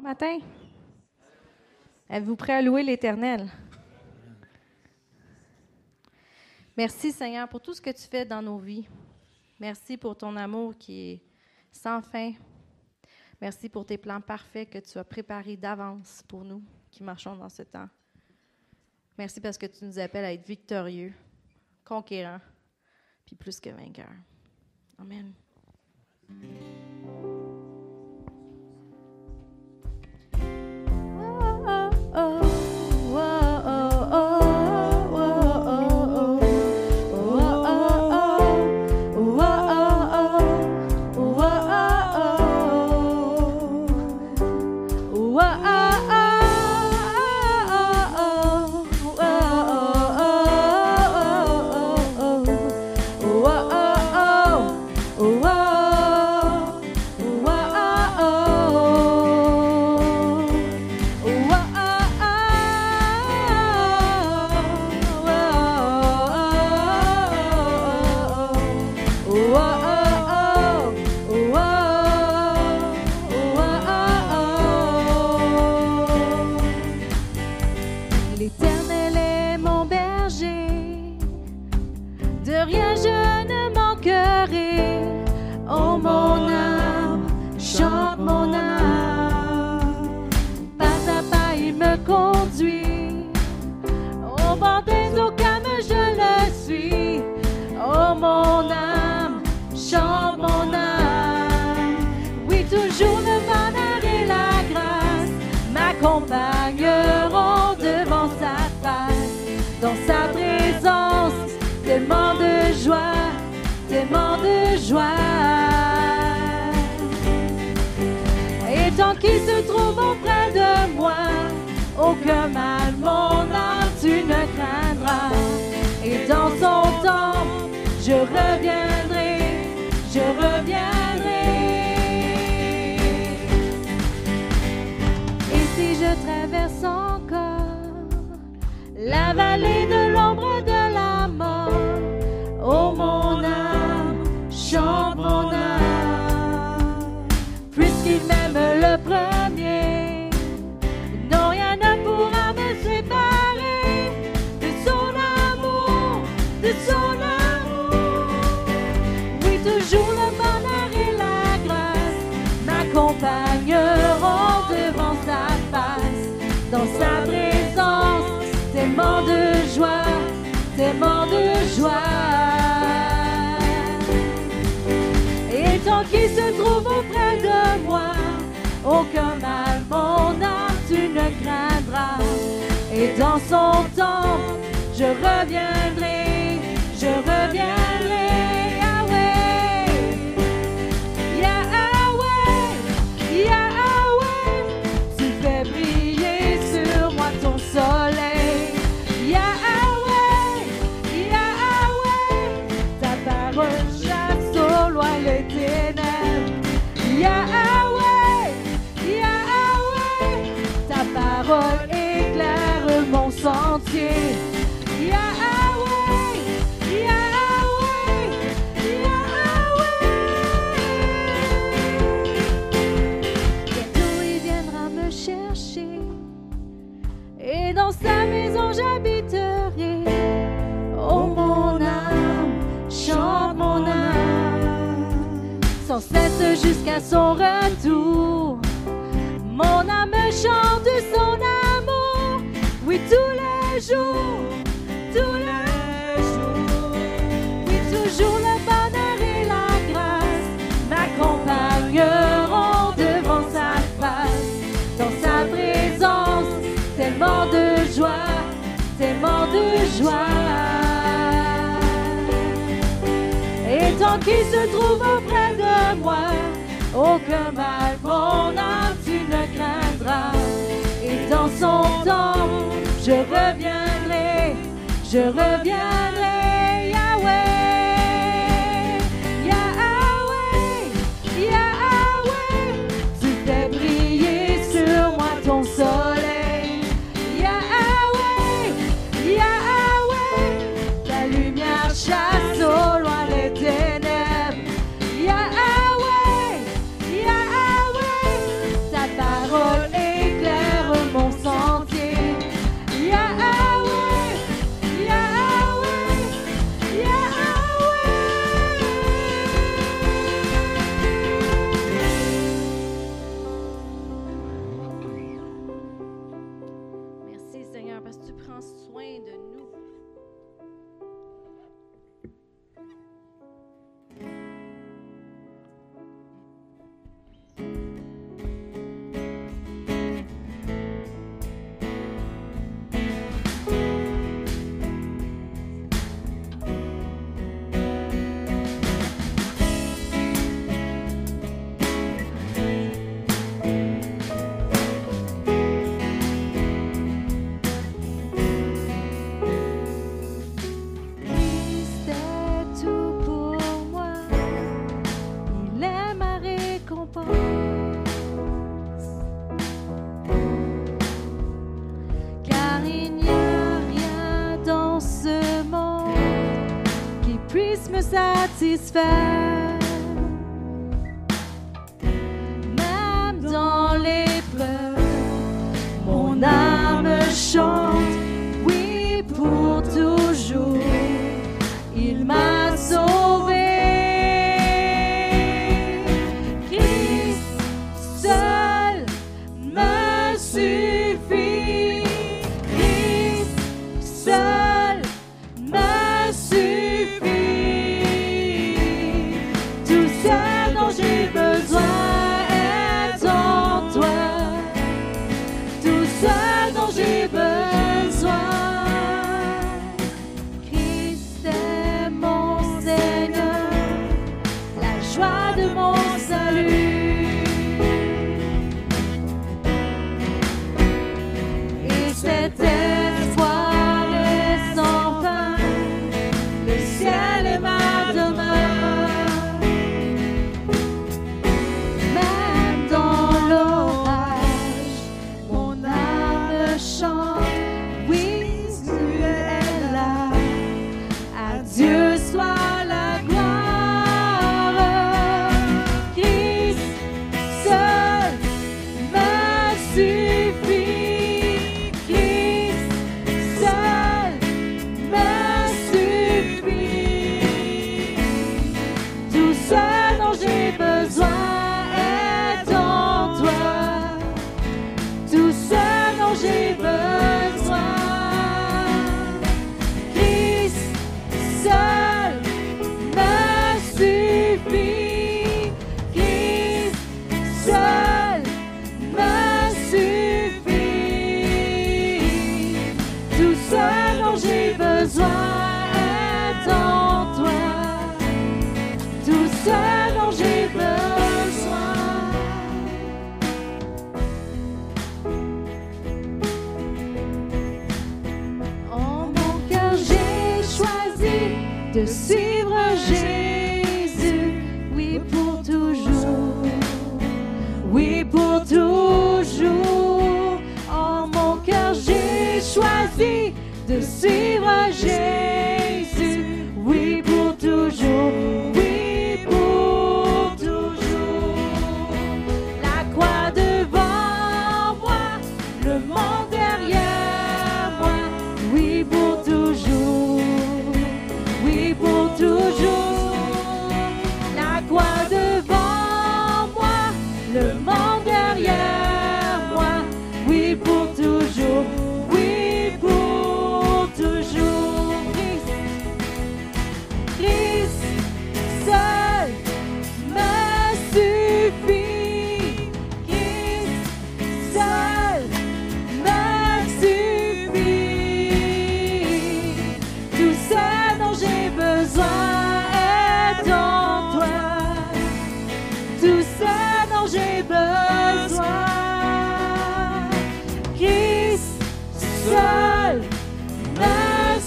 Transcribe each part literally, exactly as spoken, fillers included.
Bon matin. Êtes-vous prêts à louer l'Éternel? Merci, Seigneur, pour tout ce que tu fais dans nos vies. Merci pour ton amour qui est sans fin. Merci pour tes plans parfaits que tu as préparés d'avance pour nous qui marchons dans ce temps. Merci parce que tu nous appelles à être victorieux, conquérants, puis plus que vainqueurs. Amen. Oh, oh, oh, oh, oh, oh. Qui se trouve auprès de moi, aucun mal, mon âme, tu ne craindras. Et dans son temps, je reviendrai, je reviendrai. Et si je traverse encore la vallée de l'ombre de la mort, oh mon âme, chante mon âme. Le premier, non, rien ne pourra me séparer de son amour, de son amour. Oui, toujours le bonheur et la grâce m'accompagneront devant sa face. Dans sa présence, tellement de joie, tellement de joie. Et tant qu'il se trouve auprès de moi, aucun mal, mon âme, tu ne craindras. Et dans son temps, je reviendrai, je reviendrai. Yahweh, Yahweh, Yahweh, tu fais briller sur moi ton soleil. Yahweh, Yahweh, ta parole chasse au loin les ténèbres. Yahweh, éclaire mon sentier. Yahweh, Yahweh, Yahweh. Bientôt il viendra me chercher, et dans sa maison j'habiterai. Oh mon âme, chante mon âme, sans cesse jusqu'à son retour. Mon âme chante son amour, oui, tous les jours, tous les jours. Oui, toujours le bonheur et la grâce m'accompagneront devant sa face. Dans sa présence, tellement de joie, tellement de joie. Et tant qu'il se trouve auprès de moi, aucun mal, mon âme, tu ne craindras. Et dans son temps, je reviendrai, je reviendrai. Yahweh, Yahweh, Yahweh, tu fais briller sur moi ton soleil. Yahweh, Yahweh, ta lumière chasse au loin les ténèbres. Yahweh, Yahweh, ta parole. puisse me satisfaire, même dans les pleurs, mon âme chante. Pour toujours, il m'a sauvé. Christ seul me suffit. Christ seul me suffit. Tout ce dont j'ai besoin est en toi. Tout ce dont j'ai besoin. De suivre Jésus, oui pour toujours, oui pour toujours. En mon cœur j'ai choisi de suivre Jésus, oui pour toujours, oui pour toujours. La croix devant moi, le monde derrière moi, oui pour toujours. Pour toujours, la croix devant moi, le monde derrière moi, oui pour toujours, oui pour toujours. Christ, Christ seul me suffit, Christ seul me suffit, tout ce dont j'ai besoin. Tout ce dont j'ai besoin est en toi, tout ce dont j'ai besoin. Christ seul me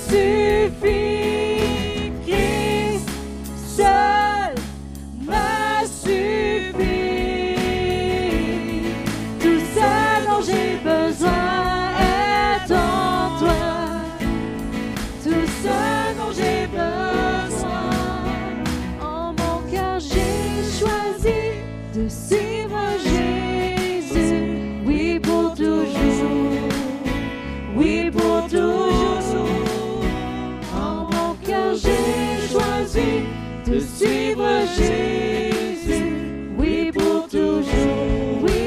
suffit, Christ seul me suffit, tout ce dont j'ai besoin est en toi, tout ce dont j'ai besoin. De suivre Jésus, oui pour toujours, oui pour toujours. En mon cœur j'ai choisi de suivre Jésus, oui pour toujours, oui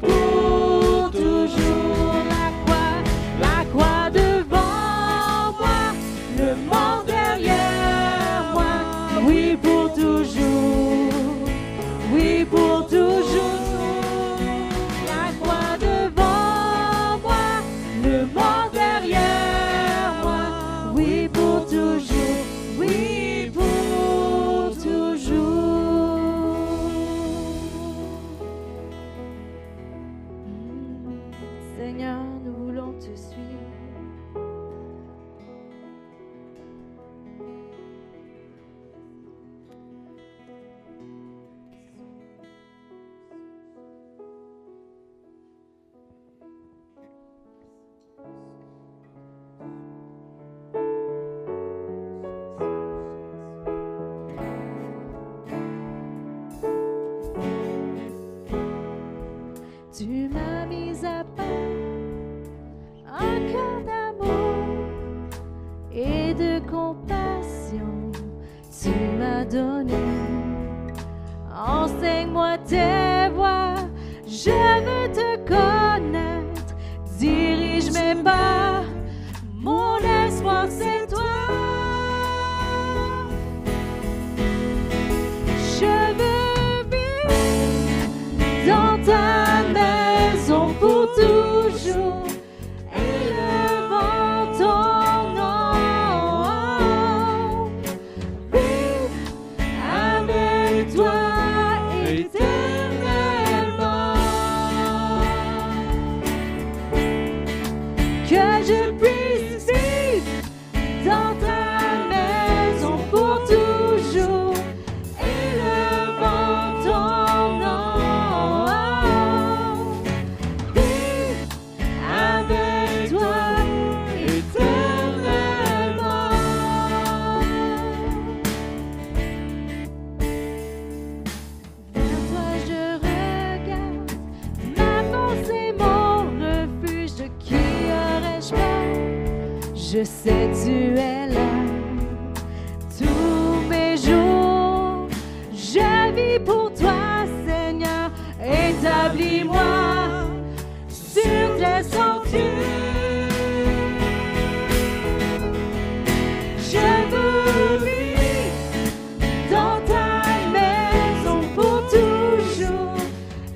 pour toujours. La croix, la croix devant moi, le monde derrière moi, oui pour toujours. Oui pour toujours, la croix devant moi, le monde derrière moi, oui pour toujours, oui pour toujours. m'as donné. Enseigne-moi tes voies, je veux te connaître. Dirige mes pas, mon espoir c'est toi. Je veux vivre dans ta maison pour toujours. Élevons ton nom. Vivre avec toi. Je sais tu es là tous mes jours. Je vis pour toi, Seigneur. Établis-moi sur tes sentiers. Je veux vivre dans ta maison pour toujours.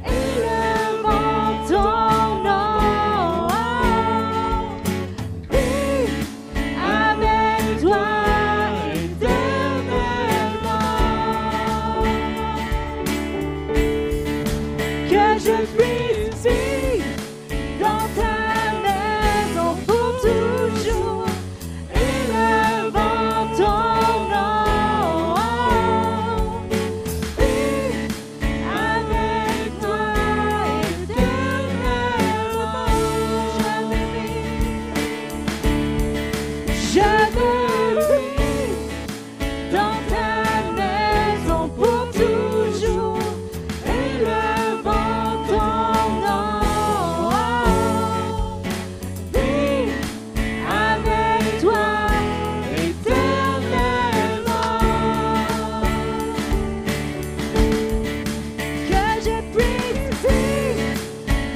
Élevons ton nom. Je puisse vivre dans ta maison pour toujours, élevant ton nom. Vivre avec toi éternellement. Je veux vivre, je veux vivre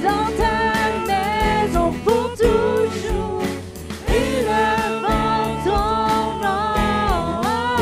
dans ta maison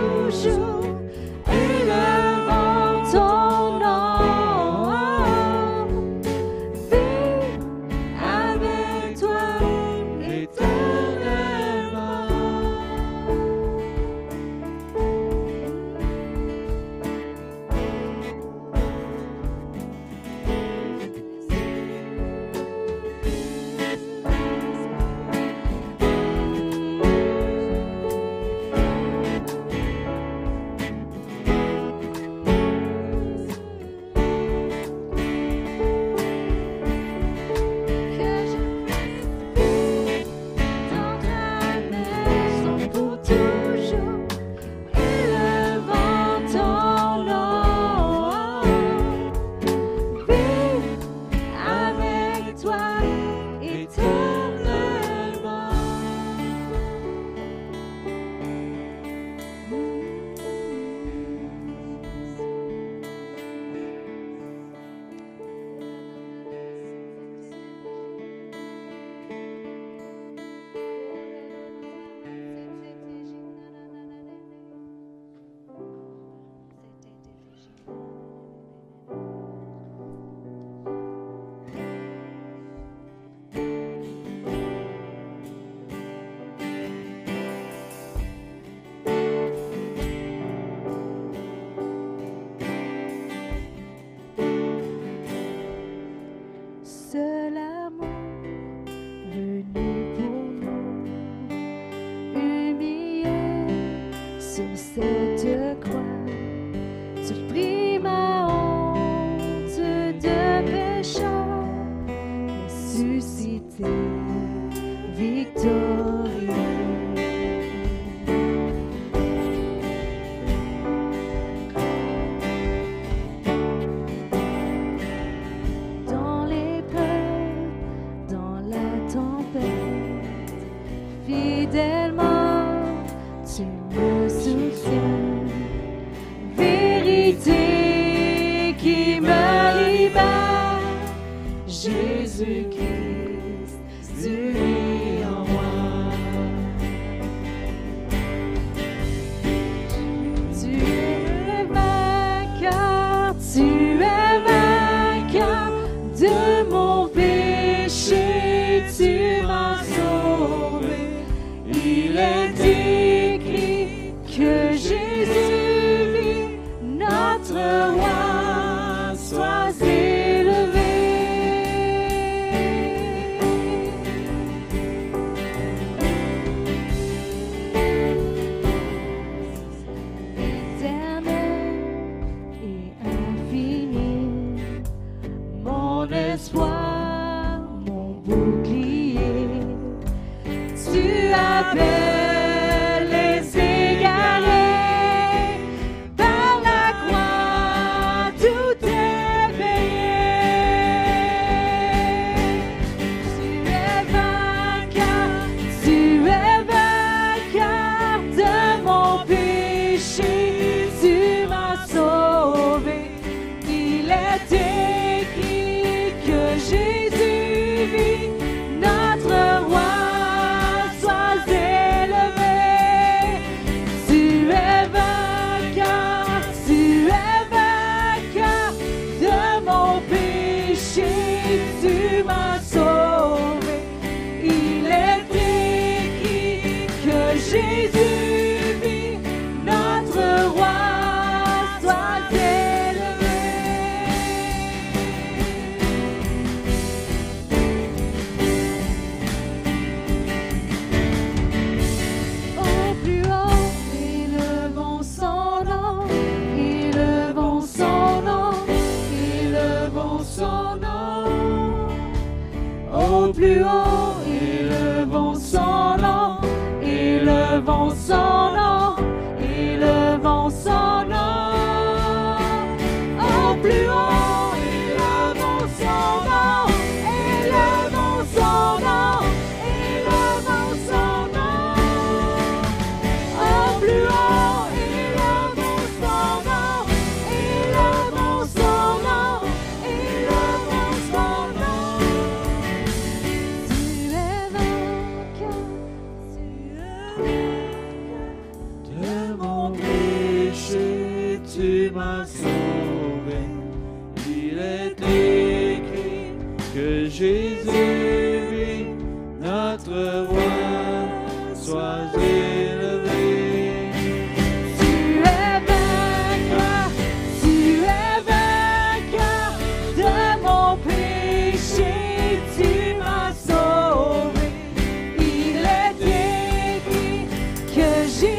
pour toujours, élevant. Tu es vainqueur de mon péché, tu m'as sauvé. Il est écrit que Jésus vit, notre roi, sois élevé. Éternel et infini, mon espoir, mon bouclier, tu appelles. Plus haut, élevons son nom, élevons son nom, élevons son nom. Oh, plus haut, élevons son nom, élevons son nom, élevons son nom. Oh, plus haut, élevons son nom, élevons son nom, élevons son nom. Tu m'as sauvé, il est écrit que Jésus vit, notre roi, sois élevé. Tu es vainqueur, tu es vainqueur de mon péché, tu m'as sauvé, il est écrit que Jésus.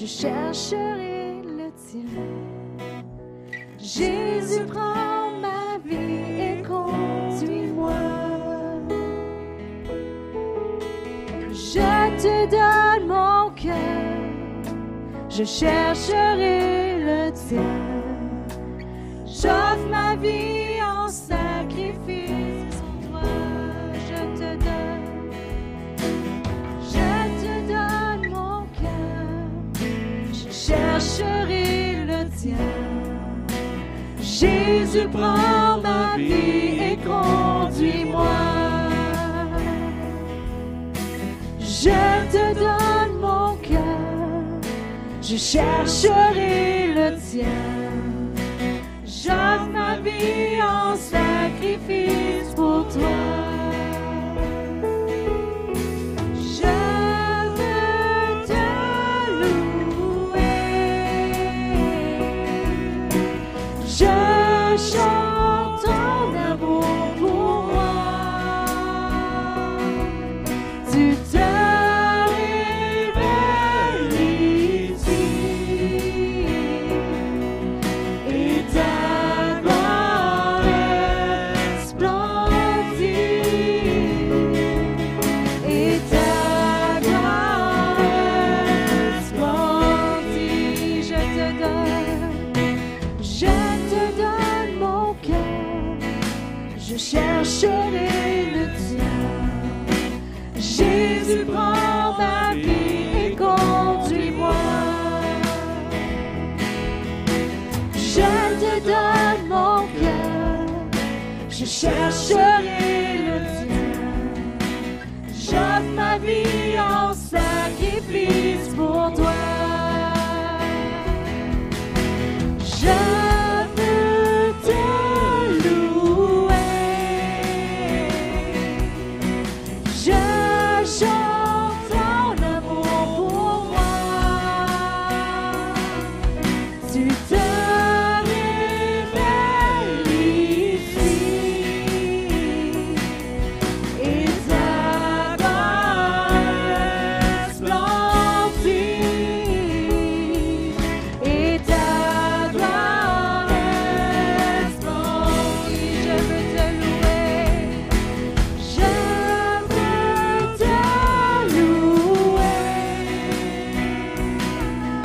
Je chercherai le tien. Jésus, prends ma vie et conduis-moi. Je te donne mon cœur. Je chercherai le tien. J'offre ma vie en sacrifice pour toi. Je te donne. Je chercherai le tien. Jésus, prends ma vie et conduis-moi. Je te donne mon cœur. Je chercherai le tien. J'offre ma vie en sacrifice pour toi. Je te loue. chante ton amour pour moi. Tu t'es réveillé ici et ta gloire resplendit. Et ta gloire resplendit. Je te donne, je te donne mon cœur. Je chercherai le tien. Jésus, prends ma vie et conduis-moi. Je te donne mon cœur. Je chercherai le tien. J'offre ma vie en sacrifice pour toi. Je veux te louer. Je chante ton amour pour moi. Tu te réveilles ici et ta gloire resplendit. Et ta gloire resplendit. Je veux te louer. Je veux te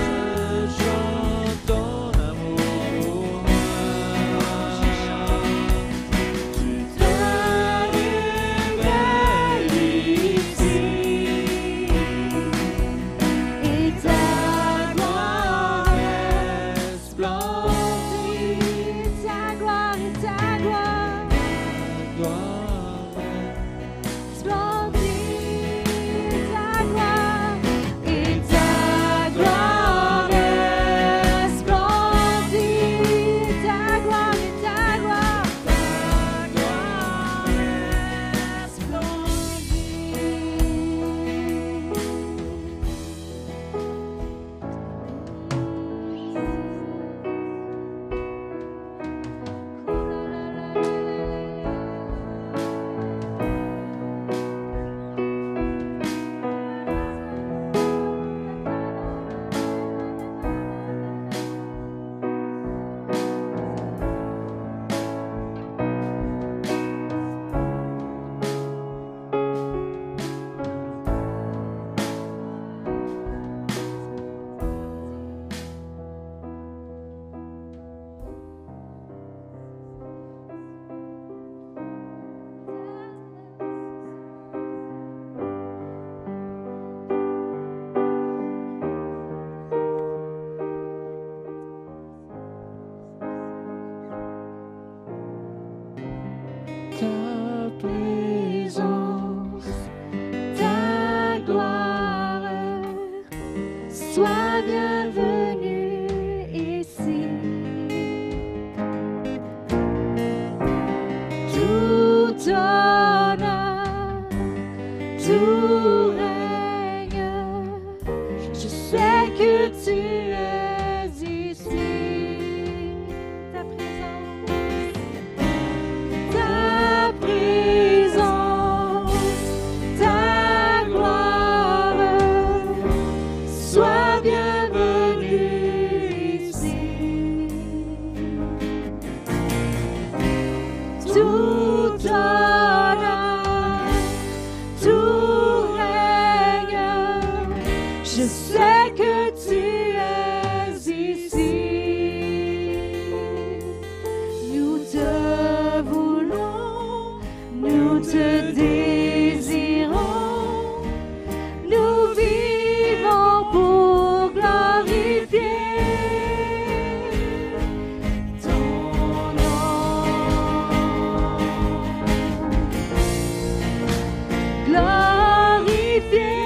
louer. Je chante ton amour pour moi. Tu te réveilles ici et ta gloire resplendit. Ta gloire et ta gloire resplendit. Ta gloire et ta gloire resplendit. Ta gloire et ta gloire, ta gloire resplendit. Ta présence, ta gloire, sois bienvenue ici. Tout honneur, tout règne, je sais que tu es ici. Ta présence. Ta présence, ta gloire, sois bienvenue ici. Tout honneur, tout règne, je sais que tu es ici. Nous te voulons, nous te désirons, nous vivons pour glorifier ton nom. Glorifier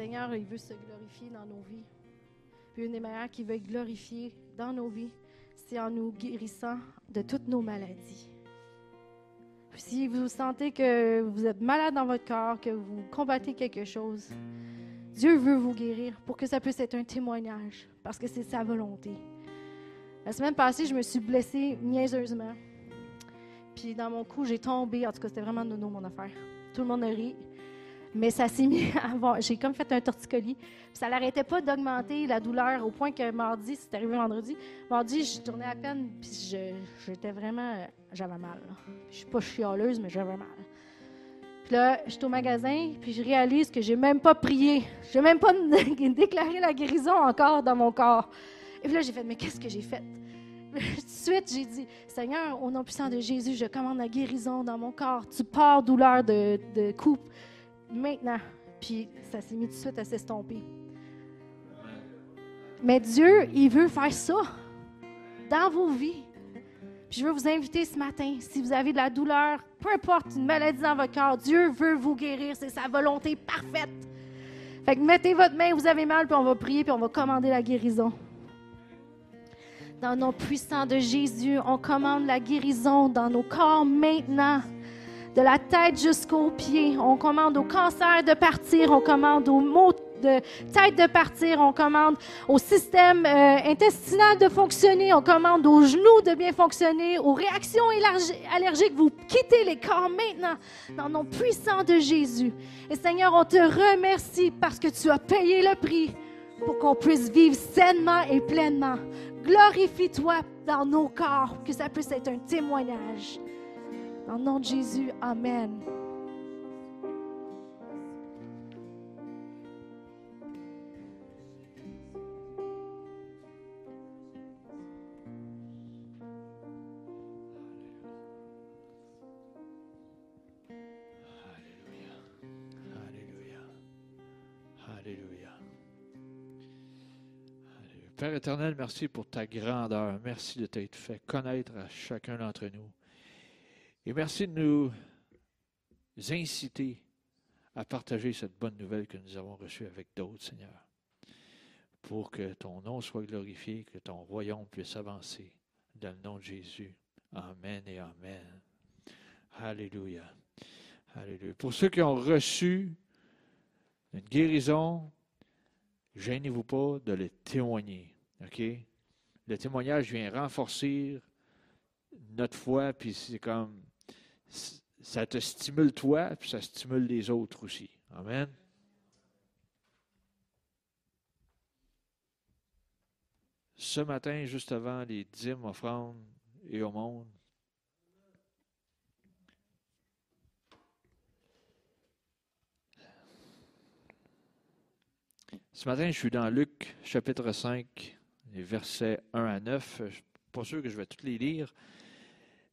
Seigneur, il veut se glorifier dans nos vies. Puis une des manières qu'il veut glorifier dans nos vies, c'est en nous guérissant de toutes nos maladies. Puis si vous sentez que vous êtes malade dans votre corps, que vous combattez quelque chose, Dieu veut vous guérir pour que ça puisse être un témoignage, parce que c'est sa volonté. La semaine passée, je me suis blessée niaiseusement. Puis dans mon cou, j'ai tombé. En tout cas, c'était vraiment nono mon affaire. Tout le monde a ri. Mais ça s'est mis à avoir... J'ai comme fait un torticolis. Puis ça n'arrêtait pas d'augmenter la douleur au point que mardi, c'est arrivé vendredi, mardi, je tournais à peine, puis je, j'étais vraiment... J'avais mal. Là. Je suis pas chialeuse, mais j'avais mal. Puis là, je suis au magasin, puis je réalise que j'ai même pas prié. J'ai même pas déclaré la guérison encore dans mon corps. Et puis là, j'ai fait, mais qu'est-ce que j'ai fait? Tout de suite, j'ai dit, Seigneur, au nom puissant de Jésus, je commande la guérison dans mon corps. Tu pars douleur de, de coupe. Maintenant. Puis ça s'est mis tout de suite à s'estomper. Mais Dieu, il veut faire ça dans vos vies. Puis je veux vous inviter ce matin, si vous avez de la douleur, peu importe, une maladie dans votre corps, Dieu veut vous guérir, c'est sa volonté parfaite. Fait que mettez votre main, vous avez mal, puis on va prier, puis on va commander la guérison. Dans le nom puissant de Jésus, on commande la guérison dans nos corps maintenant. De la tête jusqu'aux pieds, on commande au cancer de partir, on commande aux maux de tête de partir, on commande au système euh, intestinal de fonctionner, on commande aux genoux de bien fonctionner, aux réactions allergiques. Vous quittez les corps maintenant dans le nom puissant de Jésus. Et Seigneur, on te remercie parce que tu as payé le prix pour qu'on puisse vivre sainement et pleinement. Glorifie-toi dans nos corps, que ça puisse être un témoignage. En nom de Jésus, amen. Alléluia. Alléluia. Alléluia. Alléluia. Père éternel, merci pour ta grandeur. Merci de t'être fait connaître à chacun d'entre nous. Et merci de nous inciter à partager cette bonne nouvelle que nous avons reçue avec d'autres, Seigneur, pour que ton nom soit glorifié, que ton royaume puisse avancer. Dans le nom de Jésus. Amen et amen. Alléluia. Alléluia. Pour ceux qui ont reçu une guérison, gênez-vous pas de le témoigner. OK? Le témoignage vient renforcer notre foi, puis c'est comme... Ça te stimule toi, puis ça stimule les autres aussi. Amen. Ce matin, juste avant les dîmes, offrandes et aumônes, ce matin, je suis dans Luc, chapitre cinq, les versets un à neuf. Je ne suis pas sûr que je vais tous les lire,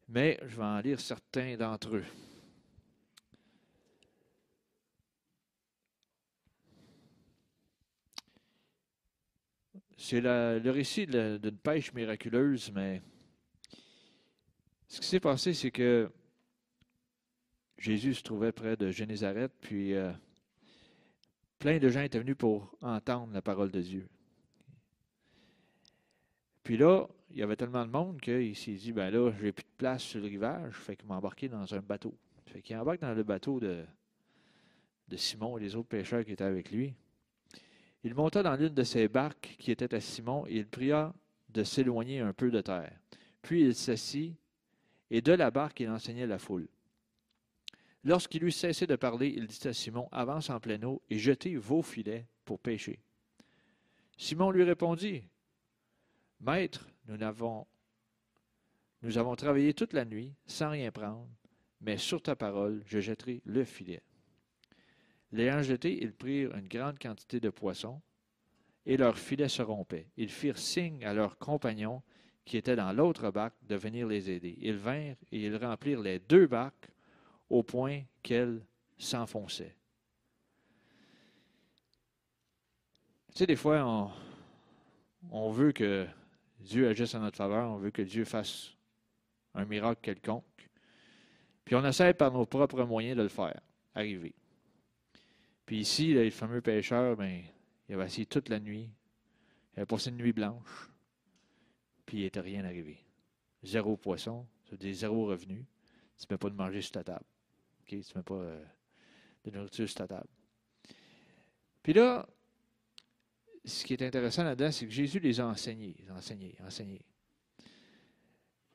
mais je vais en lire certains d'entre eux. C'est la, le récit d'une pêche miraculeuse, mais ce qui s'est passé, c'est que Jésus se trouvait près de Génézareth, puis euh, plein de gens étaient venus pour entendre la parole de Dieu. Puis là, il y avait tellement de monde qu'il s'est dit, ben là, j'ai plus de place sur le rivage, fait qu'il m'a embarqué dans un bateau. Fait qu'il embarque dans le bateau de, de Simon et les autres pêcheurs qui étaient avec lui. Il monta dans l'une de ses barques qui était à Simon et il pria de s'éloigner un peu de terre. Puis il s'assit et de la barque, il enseignait la foule. Lorsqu'il eut cessé de parler, il dit à Simon, « Avance en pleine eau et jetez vos filets pour pêcher. » Simon lui répondit, « Maître, Nous avons, nous avons travaillé toute la nuit sans rien prendre, mais sur ta parole, je jetterai le filet. » L'ayant jeté, ils prirent une grande quantité de poissons et leur filet se rompait. Ils firent signe à leurs compagnons qui étaient dans l'autre barque de venir les aider. Ils vinrent et ils remplirent les deux barques au point qu'elles s'enfonçaient. Tu sais, des fois, on, on veut que Dieu agisse en notre faveur, on veut que Dieu fasse un miracle quelconque. Puis on essaie par nos propres moyens de le faire arriver. Puis ici, là, le fameux pêcheur, ben, il avait essayé toute la nuit. Il avait passé une nuit blanche. Puis il n'était rien arrivé. Zéro poisson, c'est-à-dire zéro revenu. Tu ne peux pas de manger sur ta table. Okay? Tu ne peux pas euh, de nourriture sur ta table. Puis là, ce qui est intéressant là-dedans, c'est que Jésus les a enseignés. Enseignés, enseignés.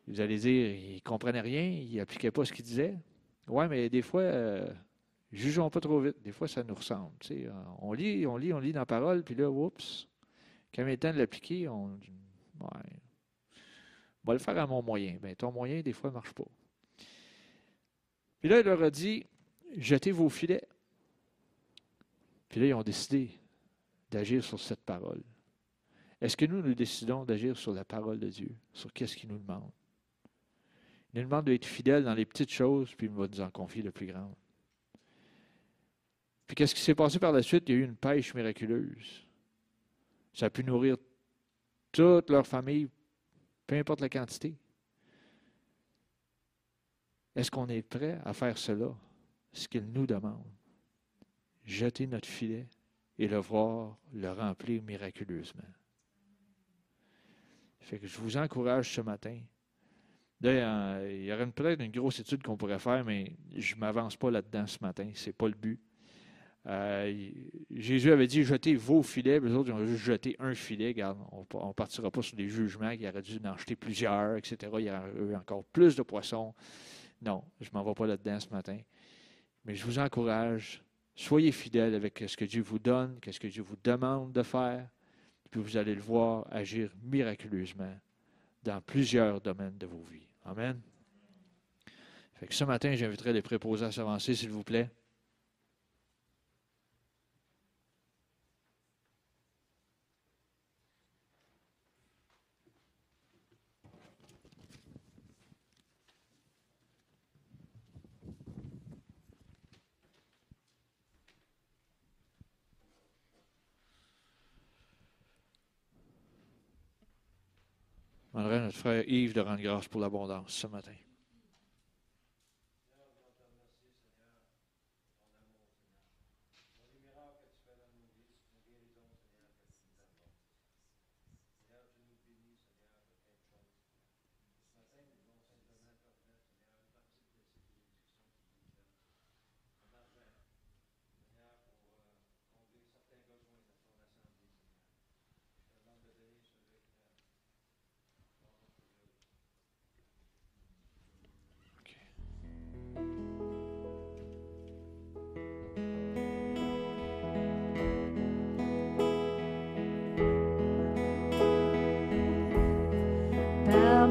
Vous allez dire, ils ne comprenaient rien, ils n'appliquaient pas ce qu'ils disaient. Oui, mais des fois, euh, jugeons pas trop vite. Des fois, ça nous ressemble. T'sais. On lit, on lit, on lit dans la parole, puis là, oups, quand il est temps de l'appliquer, on dit, ouais, on va le faire à mon moyen. Bien, ton moyen, des fois, ne marche pas. Puis là, il leur a dit, jetez vos filets. Puis là, ils ont décidé d'agir sur cette parole. Est-ce que nous, nous décidons d'agir sur la parole de Dieu, sur qu'est-ce qu'il nous demande? Il nous demande d'être fidèles dans les petites choses, puis il va nous en confier le plus grand. Puis qu'est-ce qui s'est passé par la suite? Il y a eu une pêche miraculeuse. Ça a pu nourrir toute leur famille, peu importe la quantité. Est-ce qu'on est prêt à faire cela, ce qu'il nous demande? Jeter notre filet et le voir le remplir miraculeusement. Fait que je vous encourage ce matin. Là, il y aurait peut-être une grosse étude qu'on pourrait faire, mais je ne m'avance pas là-dedans ce matin. Ce n'est pas le but. Euh, Jésus avait dit, jetez vos filets. Les autres, ils ont juste jeté un filet. Regarde, on ne partira pas sur des jugements. Il aurait dû en jeter plusieurs, et cetera. Il y a eu encore plus de poissons. Non, je ne m'en vais pas là-dedans ce matin. Mais je vous encourage, soyez fidèles avec ce que Dieu vous donne, ce que Dieu vous demande de faire. Puis vous allez le voir agir miraculeusement dans plusieurs domaines de vos vies. Amen. Fait que ce matin, j'inviterai les préposés à s'avancer, s'il vous plaît. Je demanderai à notre frère Yves de rendre grâce pour l'abondance ce matin.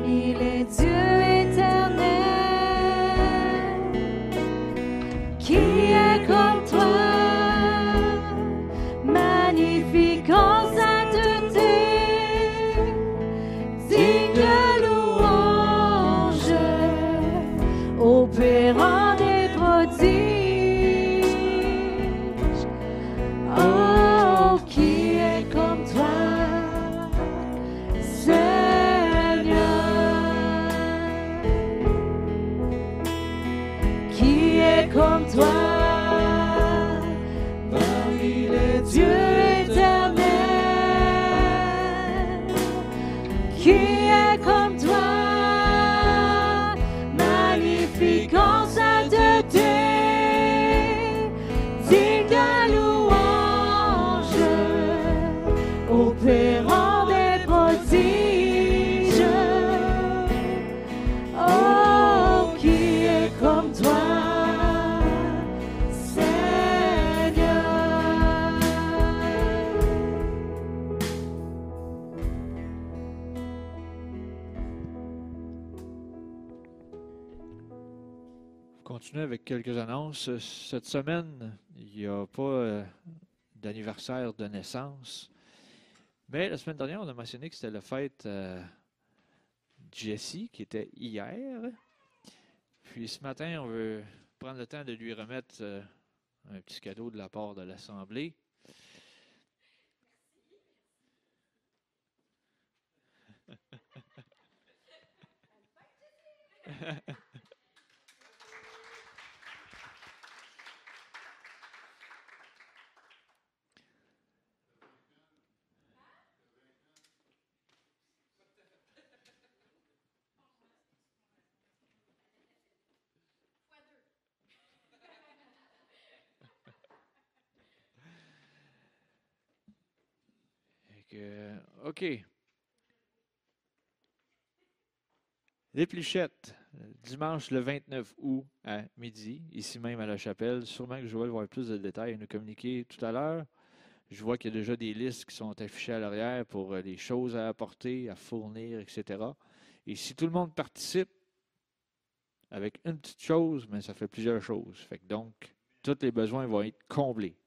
Il est Dieu éternel, qui est comme toi, magnifique en sainteté, digne de louange, opérant des prodiges. Oh, qui est comme toi, Seigneur. Comme toi, parmi les dieux éternels, qui est comme toi, magnifique en sainteté, digne de louange, opérant des prodiges. Oh, qui est comme toi, avec quelques annonces. Cette semaine, il n'y a pas euh, d'anniversaire de naissance, mais la semaine dernière, on a mentionné que c'était la fête euh, Jesse, qui était hier. Puis ce matin, on veut prendre le temps de lui remettre euh, un petit cadeau de la part de l'Assemblée. que, OK. L'épluchette, dimanche le vingt-neuf août à midi, ici même à la chapelle. Sûrement que Joël va avoir plus de détails à nous communiquer tout à l'heure. Je vois qu'il y a déjà des listes qui sont affichées à l'arrière pour les choses à apporter, à fournir, et cetera. Et si tout le monde participe avec une petite chose, mais ça fait plusieurs choses. Fait que donc, tous les besoins vont être comblés.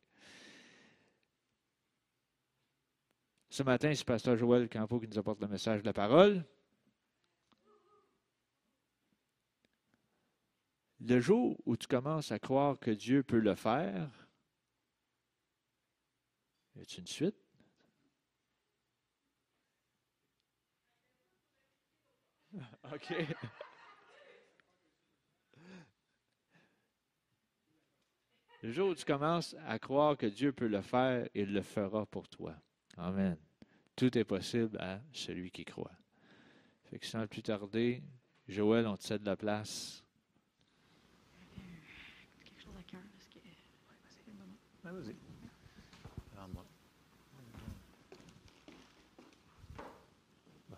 Ce matin, c'est pasteur Joël Campo qui nous apporte le message de la parole. Le jour où tu commences à croire que Dieu peut le faire, y a-t-il une suite? OK. Le jour où tu commences à croire que Dieu peut le faire, il le fera pour toi. Amen. Tout est possible à celui qui croit. Fait que sans plus tarder, Joël, on te cède la place. Ah, vas-y. Regarde-moi. Ouais.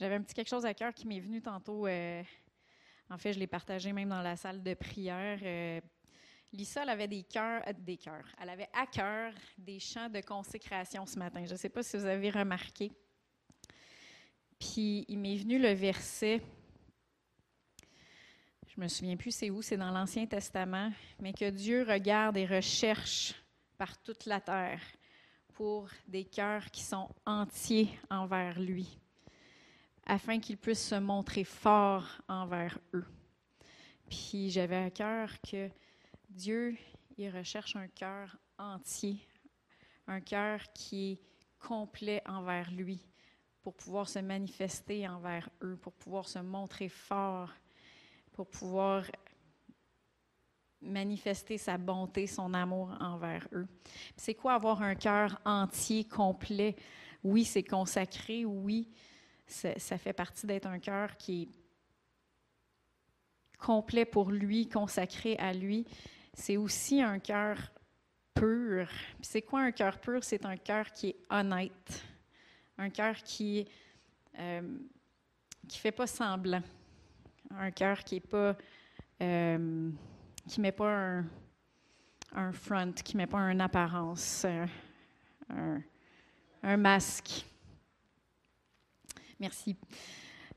J'avais un petit quelque chose à cœur qui m'est venu tantôt. Euh, en fait, je l'ai partagé même dans la salle de prière. Euh, Lisa, elle avait des cœurs, des cœurs, elle avait à cœur des chants de consécration ce matin. Je ne sais pas si vous avez remarqué. Puis, il m'est venu le verset, je ne me souviens plus c'est où, c'est dans l'Ancien Testament, mais que Dieu regarde et recherche par toute la terre pour des cœurs qui sont entiers envers lui, afin qu'il puisse se montrer fort envers eux. Puis, j'avais à cœur que Dieu, il recherche un cœur entier, un cœur qui est complet envers lui, pour pouvoir se manifester envers eux, pour pouvoir se montrer fort, pour pouvoir manifester sa bonté, son amour envers eux. C'est quoi avoir un cœur entier, complet? Oui, c'est consacré, oui, ça, ça fait partie d'être un cœur qui est complet pour lui, consacré à lui. C'est aussi un cœur pur. Puis c'est quoi un cœur pur? C'est un cœur qui est honnête, un cœur qui euh, qui fait pas semblant, un cœur qui est pas euh, qui met pas un, un front, qui met pas une apparence, un, un, un masque. Merci.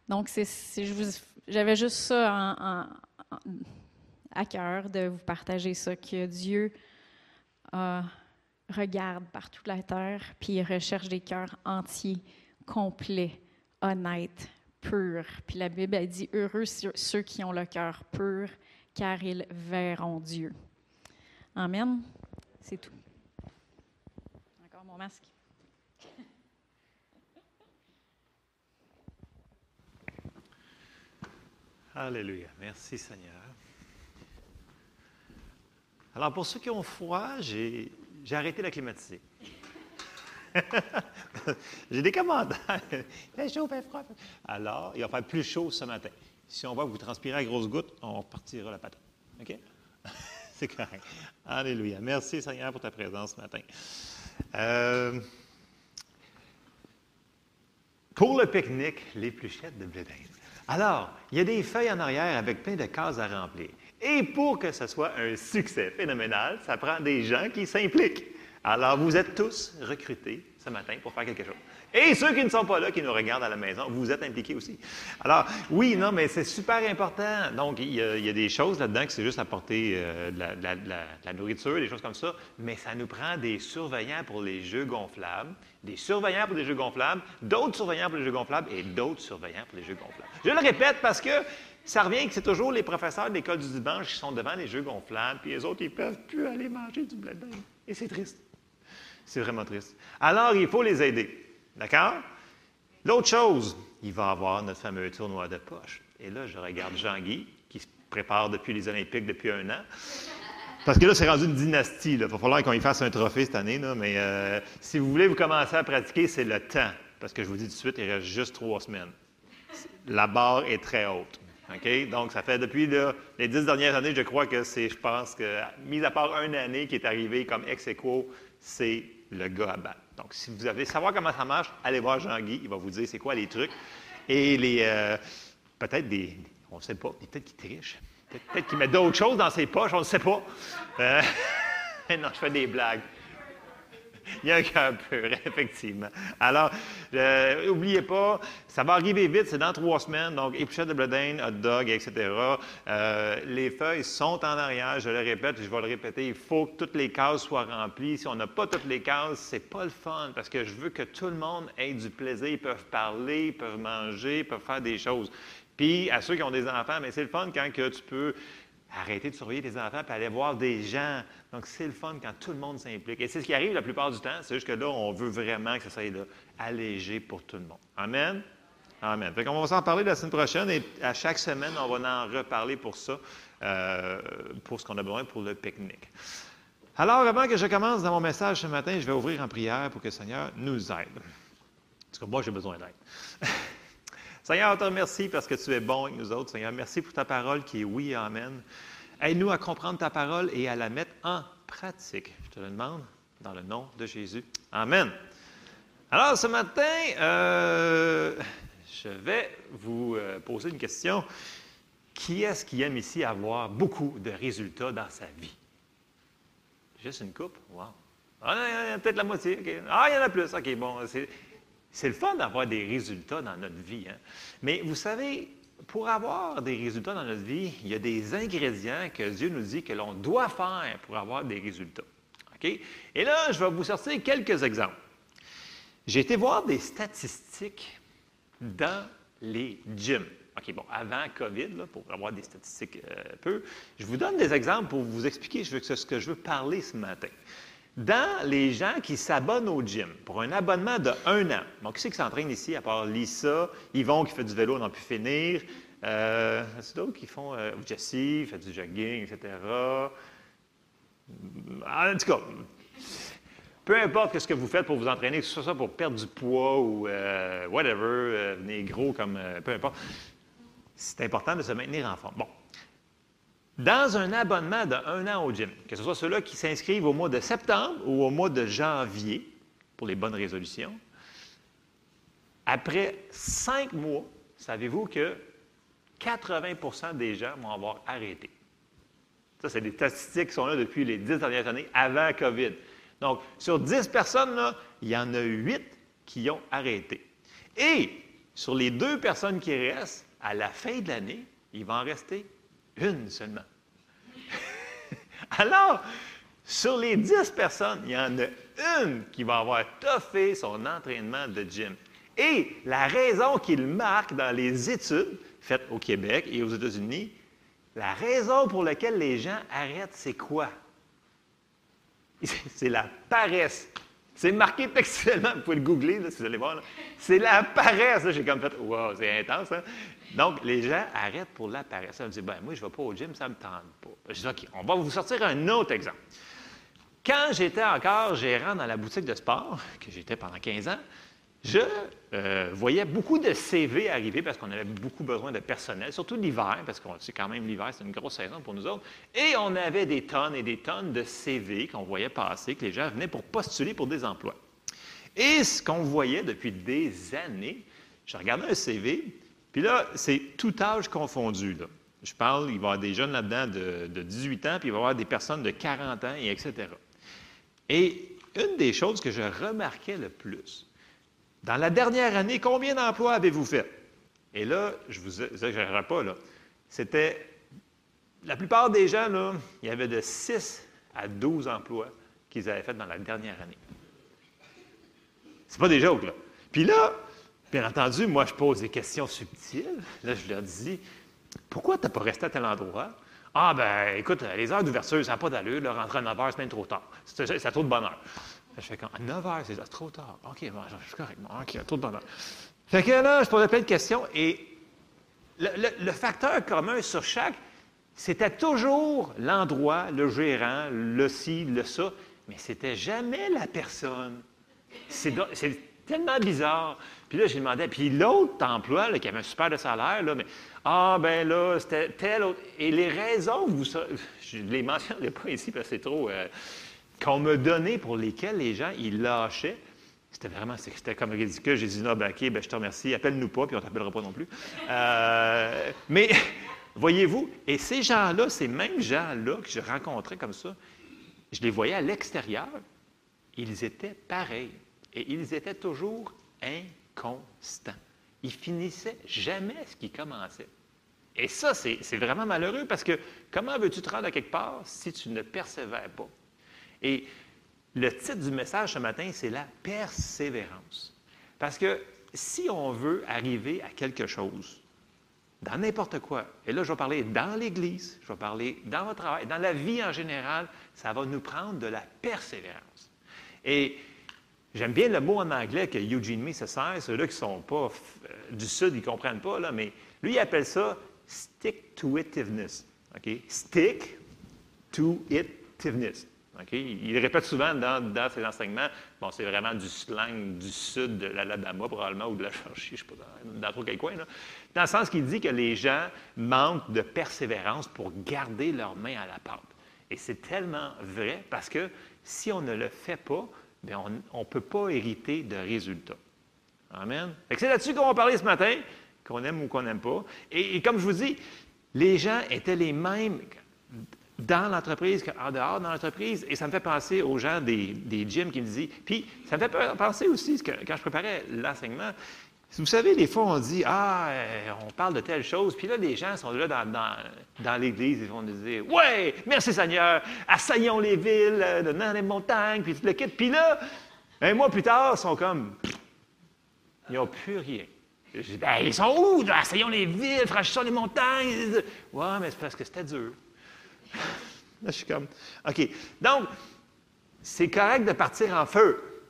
Donc c'est, c'est je vous, j'avais juste ça en, en, en à cœur de vous partager ça, que Dieu euh, regarde par toute la terre, puis il recherche des cœurs entiers, complets, honnêtes, purs. Puis la Bible a dit « Heureux ceux qui ont le cœur pur, car ils verront Dieu. » Amen. C'est tout. Encore mon masque. Alléluia. Merci Seigneur. Alors, pour ceux qui ont froid, j'ai, j'ai arrêté la climatiser. J'ai des commentaires. Il fait chaud, il fait froid. Alors, il va faire plus chaud ce matin. Si on voit que vous transpirez à grosses gouttes, on repartira la patate. OK? C'est correct. Alléluia. Merci, Seigneur, pour ta présence ce matin. Euh, pour le pique-nique, l'épluchette de blé d'Inde. Alors, il y a des feuilles en arrière avec plein de cases à remplir. Et pour que ce soit un succès phénoménal, ça prend des gens qui s'impliquent. Alors, vous êtes tous recrutés ce matin pour faire quelque chose. Et ceux qui ne sont pas là, qui nous regardent à la maison, vous êtes impliqués aussi. Alors, oui, non, mais c'est super important. Donc, il y a, il y a des choses là-dedans que c'est juste apporter euh, de, la, de, la, de la nourriture, des choses comme ça, mais ça nous prend des surveillants pour les jeux gonflables, des surveillants pour les jeux gonflables, d'autres surveillants pour les jeux gonflables et d'autres surveillants pour les jeux gonflables. Je le répète parce que ça revient que c'est toujours les professeurs de l'école du dimanche qui sont devant les jeux gonflables, puis les autres, ils ne peuvent plus aller manger du blé d'Inde. Et c'est triste. C'est vraiment triste. Alors, il faut les aider. D'accord? L'autre chose, il va y avoir notre fameux tournoi de poche. Et là, je regarde Jean-Guy, qui se prépare depuis les Olympiques depuis un an. Parce que là, c'est rendu une dynastie. Il va falloir qu'on y fasse un trophée cette année. Là, mais euh, si vous voulez vous commencer à pratiquer, c'est le temps. Parce que je vous dis tout de suite, il reste juste trois semaines. La barre est très haute. Okay? Donc, ça fait depuis là, les dix dernières années, je crois que c'est, je pense, que mis à part une année qui est arrivée comme ex-aequo, c'est le gars à battre. Donc, si vous avez savoir comment ça marche, allez voir Jean-Guy. Il va vous dire c'est quoi les trucs. Et les euh, peut-être des... On ne sait pas. Peut-être qu'il triche. Peut-être qu'il met d'autres choses dans ses poches, on ne sait pas. Euh, non, je fais des blagues. Il y a un cœur pur, effectivement. Alors, euh, n'oubliez pas, ça va arriver vite, c'est dans trois semaines. Donc, épluchette de blé d'Inde, hot dog, et cetera. Euh, les feuilles sont en arrière, je le répète, je vais le répéter, il faut que toutes les cases soient remplies. Si on n'a pas toutes les cases, c'est pas le fun, parce que je veux que tout le monde ait du plaisir. Ils peuvent parler, ils peuvent manger, ils peuvent faire des choses. Puis, à ceux qui ont des enfants, mais c'est le fun quand que tu peux arrêter de surveiller tes enfants et aller voir des gens. Donc, c'est le fun quand tout le monde s'implique. Et c'est ce qui arrive la plupart du temps. C'est juste que là, on veut vraiment que ça soit là, allégé pour tout le monde. Amen? Amen. Fait qu'on va s'en parler la semaine prochaine et à chaque semaine, on va en reparler pour ça, euh, pour ce qu'on a besoin pour le pique-nique. Alors, avant que je commence dans mon message ce matin, je vais ouvrir en prière pour que le Seigneur nous aide. Parce que moi, j'ai besoin d'aide. Seigneur, on te remercie parce que tu es bon avec nous autres. Seigneur, merci pour ta parole qui est oui et amen. Aide-nous à comprendre ta parole et à la mettre en pratique. Je te le demande dans le nom de Jésus. Amen. Alors, ce matin, euh, je vais vous poser une question. Qui est-ce qui aime ici avoir beaucoup de résultats dans sa vie? Juste une coupe? Wow. Ah, il y en a peut-être la moitié. Okay. Ah, il y en a plus. OK, bon, c'est... C'est le fun d'avoir des résultats dans notre vie. Hein? Mais vous savez, pour avoir des résultats dans notre vie, il y a des ingrédients que Dieu nous dit que l'on doit faire pour avoir des résultats. Okay? Et là, je vais vous sortir quelques exemples. J'ai été voir des statistiques dans les gyms. OK, bon, avant COVID, là, pour avoir des statistiques euh, peu, je vous donne des exemples pour vous expliquer ce que je veux parler ce matin. Dans les gens qui s'abonnent au gym pour un abonnement de un an. Donc, qui c'est qui s'entraîne ici, à part Lisa, Yvon qui fait du vélo, on n'en peut finir. Euh, c'est d'autres qui font... Euh, Jesse fait du jogging, et cetera. En tout cas, peu importe ce que vous faites pour vous entraîner, que ce soit ça pour perdre du poids ou euh, whatever, euh, venez gros comme... Euh, peu importe. C'est important de se maintenir en forme. Bon. Dans un abonnement de un an au gym, que ce soit ceux-là qui s'inscrivent au mois de septembre ou au mois de janvier, pour les bonnes résolutions, après cinq mois, savez-vous que quatre-vingts pour cent des gens vont avoir arrêté. Ça, c'est des statistiques qui sont là depuis les dix dernières années, avant COVID. Donc, sur dix personnes, là, il y en a huit qui ont arrêté. Et sur les deux personnes qui restent, à la fin de l'année, il va en rester une seulement. Alors, sur les dix personnes, il y en a une qui va avoir toffé son entraînement de gym. Et la raison qu'il marque dans les études faites au Québec et aux États-Unis, la raison pour laquelle les gens arrêtent, c'est quoi? C'est la paresse. C'est marqué textuellement, vous pouvez le googler, là, si vous allez voir. Là. C'est la paresse. Là, j'ai comme fait, wow, c'est intense. Hein? Donc, les gens arrêtent pour la paresse. Ils me disent, ben moi, je ne vais pas au gym, ça ne me tente pas. Je dis, OK, on va vous sortir un autre exemple. Quand j'étais encore gérant dans la boutique de sport, que j'étais pendant quinze ans, je euh, voyais beaucoup de C V arriver parce qu'on avait beaucoup besoin de personnel, surtout l'hiver, parce qu'on sait quand même l'hiver, c'est une grosse saison pour nous autres. Et on avait des tonnes et des tonnes de C V qu'on voyait passer, que les gens venaient pour postuler pour des emplois. Et ce qu'on voyait depuis des années, je regardais un C V, puis là, c'est tout âge confondu. Là. Je parle, il va y avoir des jeunes là-dedans de, de dix-huit ans, puis il va y avoir des personnes de quarante ans, et etc. Et une des choses que je remarquais le plus, dans la dernière année, combien d'emplois avez-vous fait? Et là, je ne vous exagérerai pas, là. C'était, la plupart des gens, là, il y avait de six à douze emplois qu'ils avaient faits dans la dernière année. C'est pas des jokes, là. Puis là, bien entendu, moi, je pose des questions subtiles. Là, je leur dis, pourquoi tu n'as pas resté à tel endroit? Ah, ben, écoute, les heures d'ouverture, ça n'a pas d'allure, là, rentrer à neuf heures, c'est même trop tard. C'est, c'est, c'est trop de bonne heure. Je fais quand? À neuf heures, c'est, c'est trop tard. OK, bon, je suis correct. Bon, OK, trop de bonheur. Fait que là, je posais plein de questions et le, le, le facteur commun sur chaque, C'était toujours l'endroit, le gérant, le ci, le ça, mais c'était jamais la personne. C'est tellement bizarre. Puis là, j'ai demandé, puis l'autre emploi, là, qui avait un super de salaire, là, mais ah, ben là, c'était tel autre. Et les raisons, vous, je ne les mentionnerai pas ici parce que c'est trop. Euh, qu'on me donnait pour lesquelles les gens, ils lâchaient, c'était vraiment, c'était comme ridicule. J'ai dit, non, ben OK, ben, je te remercie, appelle-nous pas, puis on ne t'appellera pas non plus. Euh, mais voyez-vous, et ces gens-là, ces mêmes gens-là que je rencontrais comme ça, je les voyais à l'extérieur, ils étaient pareils. Et ils étaient toujours inconstants. Ils finissaient jamais ce qu'ils commençaient. Et ça, c'est vraiment malheureux parce que comment veux-tu te rendre à quelque part si tu ne persévères pas? Et le titre du message ce matin, c'est la persévérance. Parce que si on veut arriver à quelque chose, dans n'importe quoi, et là, je vais parler dans l'Église, je vais parler dans votre travail, dans la vie en général, ça va nous prendre de la persévérance. Et j'aime bien le mot en anglais que Eugene Mee se sert, ceux-là qui ne sont pas euh, du Sud, ils ne comprennent pas, là, mais lui, il appelle ça « stick-to-itiveness ». Okay? Stick-to-itiveness. Okay? Il le répète souvent dans, dans ses enseignements. Bon, c'est vraiment du slang du sud de l'Alabama, probablement, ou de la Georgie, je ne sais pas, dans, dans trop quel coin. Là. Dans le sens qu'il dit que les gens manquent de persévérance pour garder leurs mains à la pâte. Et c'est tellement vrai parce que si on ne le fait pas, bien, on ne peut pas hériter de résultats. Amen. C'est là-dessus qu'on va parler ce matin, qu'on aime ou qu'on n'aime pas. Et, et comme je vous dis, les gens étaient les mêmes dans l'entreprise qu'en dehors de l'entreprise. Et ça me fait penser aux gens des, des gyms qui me disent... Puis, ça me fait penser aussi, que, quand je préparais l'enseignement, vous savez, des fois, on dit, « Ah, on parle de telle chose. » Puis là, les gens sont là dans, dans, dans l'Église. Ils vont nous dire, « Ouais, merci Seigneur, assaillons les villes, donnons les montagnes, puis tout le kit. » Puis là, un mois plus tard, ils sont comme, « Ils n'ont plus rien. » Je dis, « Ben, ils sont où? Assaillons les villes, franchissons les montagnes. » « Ouais, mais c'est parce que c'était dur. » Là, je suis comme, OK. Donc, c'est correct de partir en feu.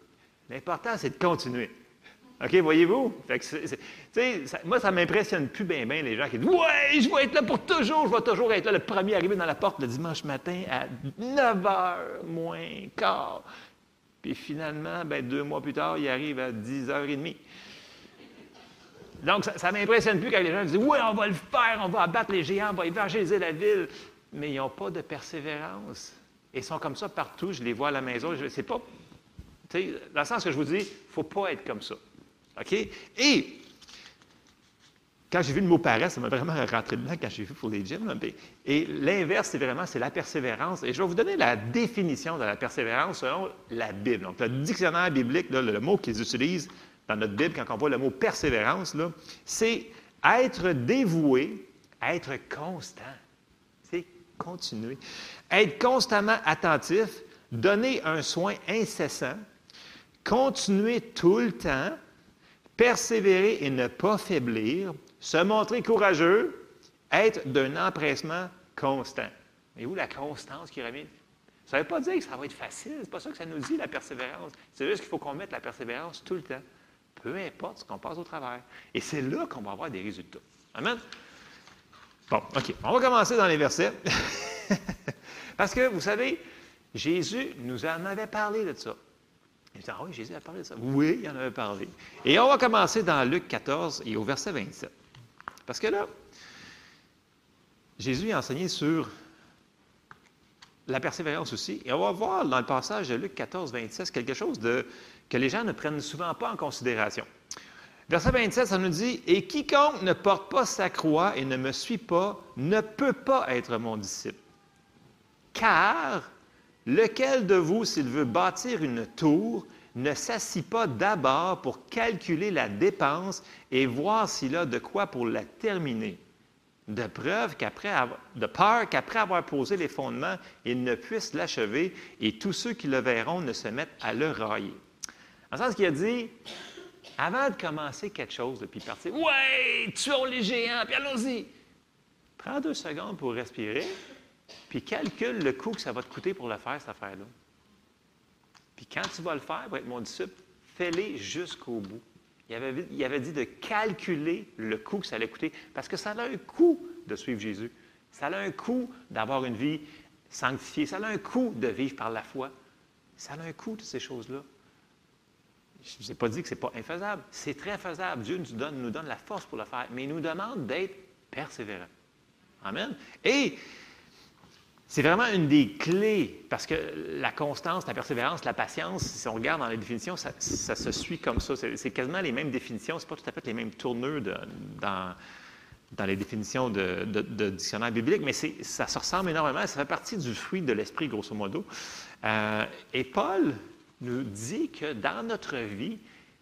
L'important, c'est de continuer. OK, voyez-vous? Moi, ça ne m'impressionne plus bien, bien les gens qui disent « Ouais, je vais être là pour toujours, je vais toujours être là, le premier arrivé dans la porte le dimanche matin à neuf heures moins quart. » Puis finalement, ben, deux mois plus tard, il arrive à dix heures trente. Donc, ça ne m'impressionne plus quand les gens disent « Ouais, on va le faire, on va abattre les géants, on va évangéliser la ville. » Mais ils n'ont pas de persévérance. Ils sont comme ça partout, je les vois à la maison. C'est pas... Dans le sens que je vous dis, il ne faut pas être comme ça. OK? Et quand j'ai vu le mot paresse, ça m'a vraiment rentré dedans quand j'ai vu pour les gyms. Là. Et l'inverse, c'est vraiment c'est la persévérance. Et je vais vous donner la définition de la persévérance selon la Bible. Donc, le dictionnaire biblique, là, le mot qu'ils utilisent dans notre Bible, quand on voit le mot persévérance, c'est être dévoué, être constant. C'est continuer. Être constamment attentif, donner un soin incessant, continuer tout le temps, persévérer et ne pas faiblir, se montrer courageux, être d'un empressement constant. Et où la constance qui revient? Ça ne veut pas dire que ça va être facile, c'est pas ça que ça nous dit, la persévérance. C'est juste qu'il faut qu'on mette la persévérance tout le temps, peu importe ce qu'on passe au travers. Et c'est là qu'on va avoir des résultats. Amen? Bon, OK. On va commencer dans les versets. Parce que, vous savez, Jésus nous en avait parlé de ça. Il dit, ah oui, Jésus a parlé de ça. Oui, il en avait parlé. Et on va commencer dans Luc quatorze et au verset vingt-sept. Parce que là, Jésus a enseigné sur la persévérance aussi. Et on va voir dans le passage de Luc quatorze, vingt-sept, quelque chose de, que les gens ne prennent souvent pas en considération. Verset vingt-sept, ça nous dit, « Et quiconque ne porte pas sa croix et ne me suit pas, ne peut pas être mon disciple. Car... lequel de vous, s'il veut bâtir une tour, ne s'assit pas d'abord pour calculer la dépense et voir s'il a de quoi pour la terminer, de preuve qu'après de peur qu'après avoir posé les fondements, il ne puisse l'achever et tous ceux qui le verront ne se mettent à le railler. » En ce sens qu'il a dit, avant de commencer quelque chose, puis partir, « Ouais, tuons les géants, puis allons-y! » Prends deux secondes pour respirer. Puis calcule le coût que ça va te coûter pour le faire, cette affaire-là. Puis quand tu vas le faire, pour être mon disciple, fais-le jusqu'au bout. Il avait, il avait dit de calculer le coût que ça allait coûter, parce que ça a un coût de suivre Jésus. Ça a un coût d'avoir une vie sanctifiée. Ça a un coût de vivre par la foi. Ça a un coût, toutes ces choses-là. Je ne vous ai pas dit que ce n'est pas infaisable. C'est très faisable. Dieu nous donne, nous donne la force pour le faire, mais il nous demande d'être persévérants. Amen. Et c'est vraiment une des clés, parce que la constance, la persévérance, la patience, si on regarde dans les définitions, ça, ça se suit comme ça. C'est, c'est quasiment les mêmes définitions. Ce n'est pas tout à fait les mêmes tournures de, dans, dans les définitions de, de, de dictionnaire biblique, mais c'est, ça se ressemble énormément. Ça fait partie du fruit de l'esprit, grosso modo. Euh, et Paul nous dit que dans notre vie,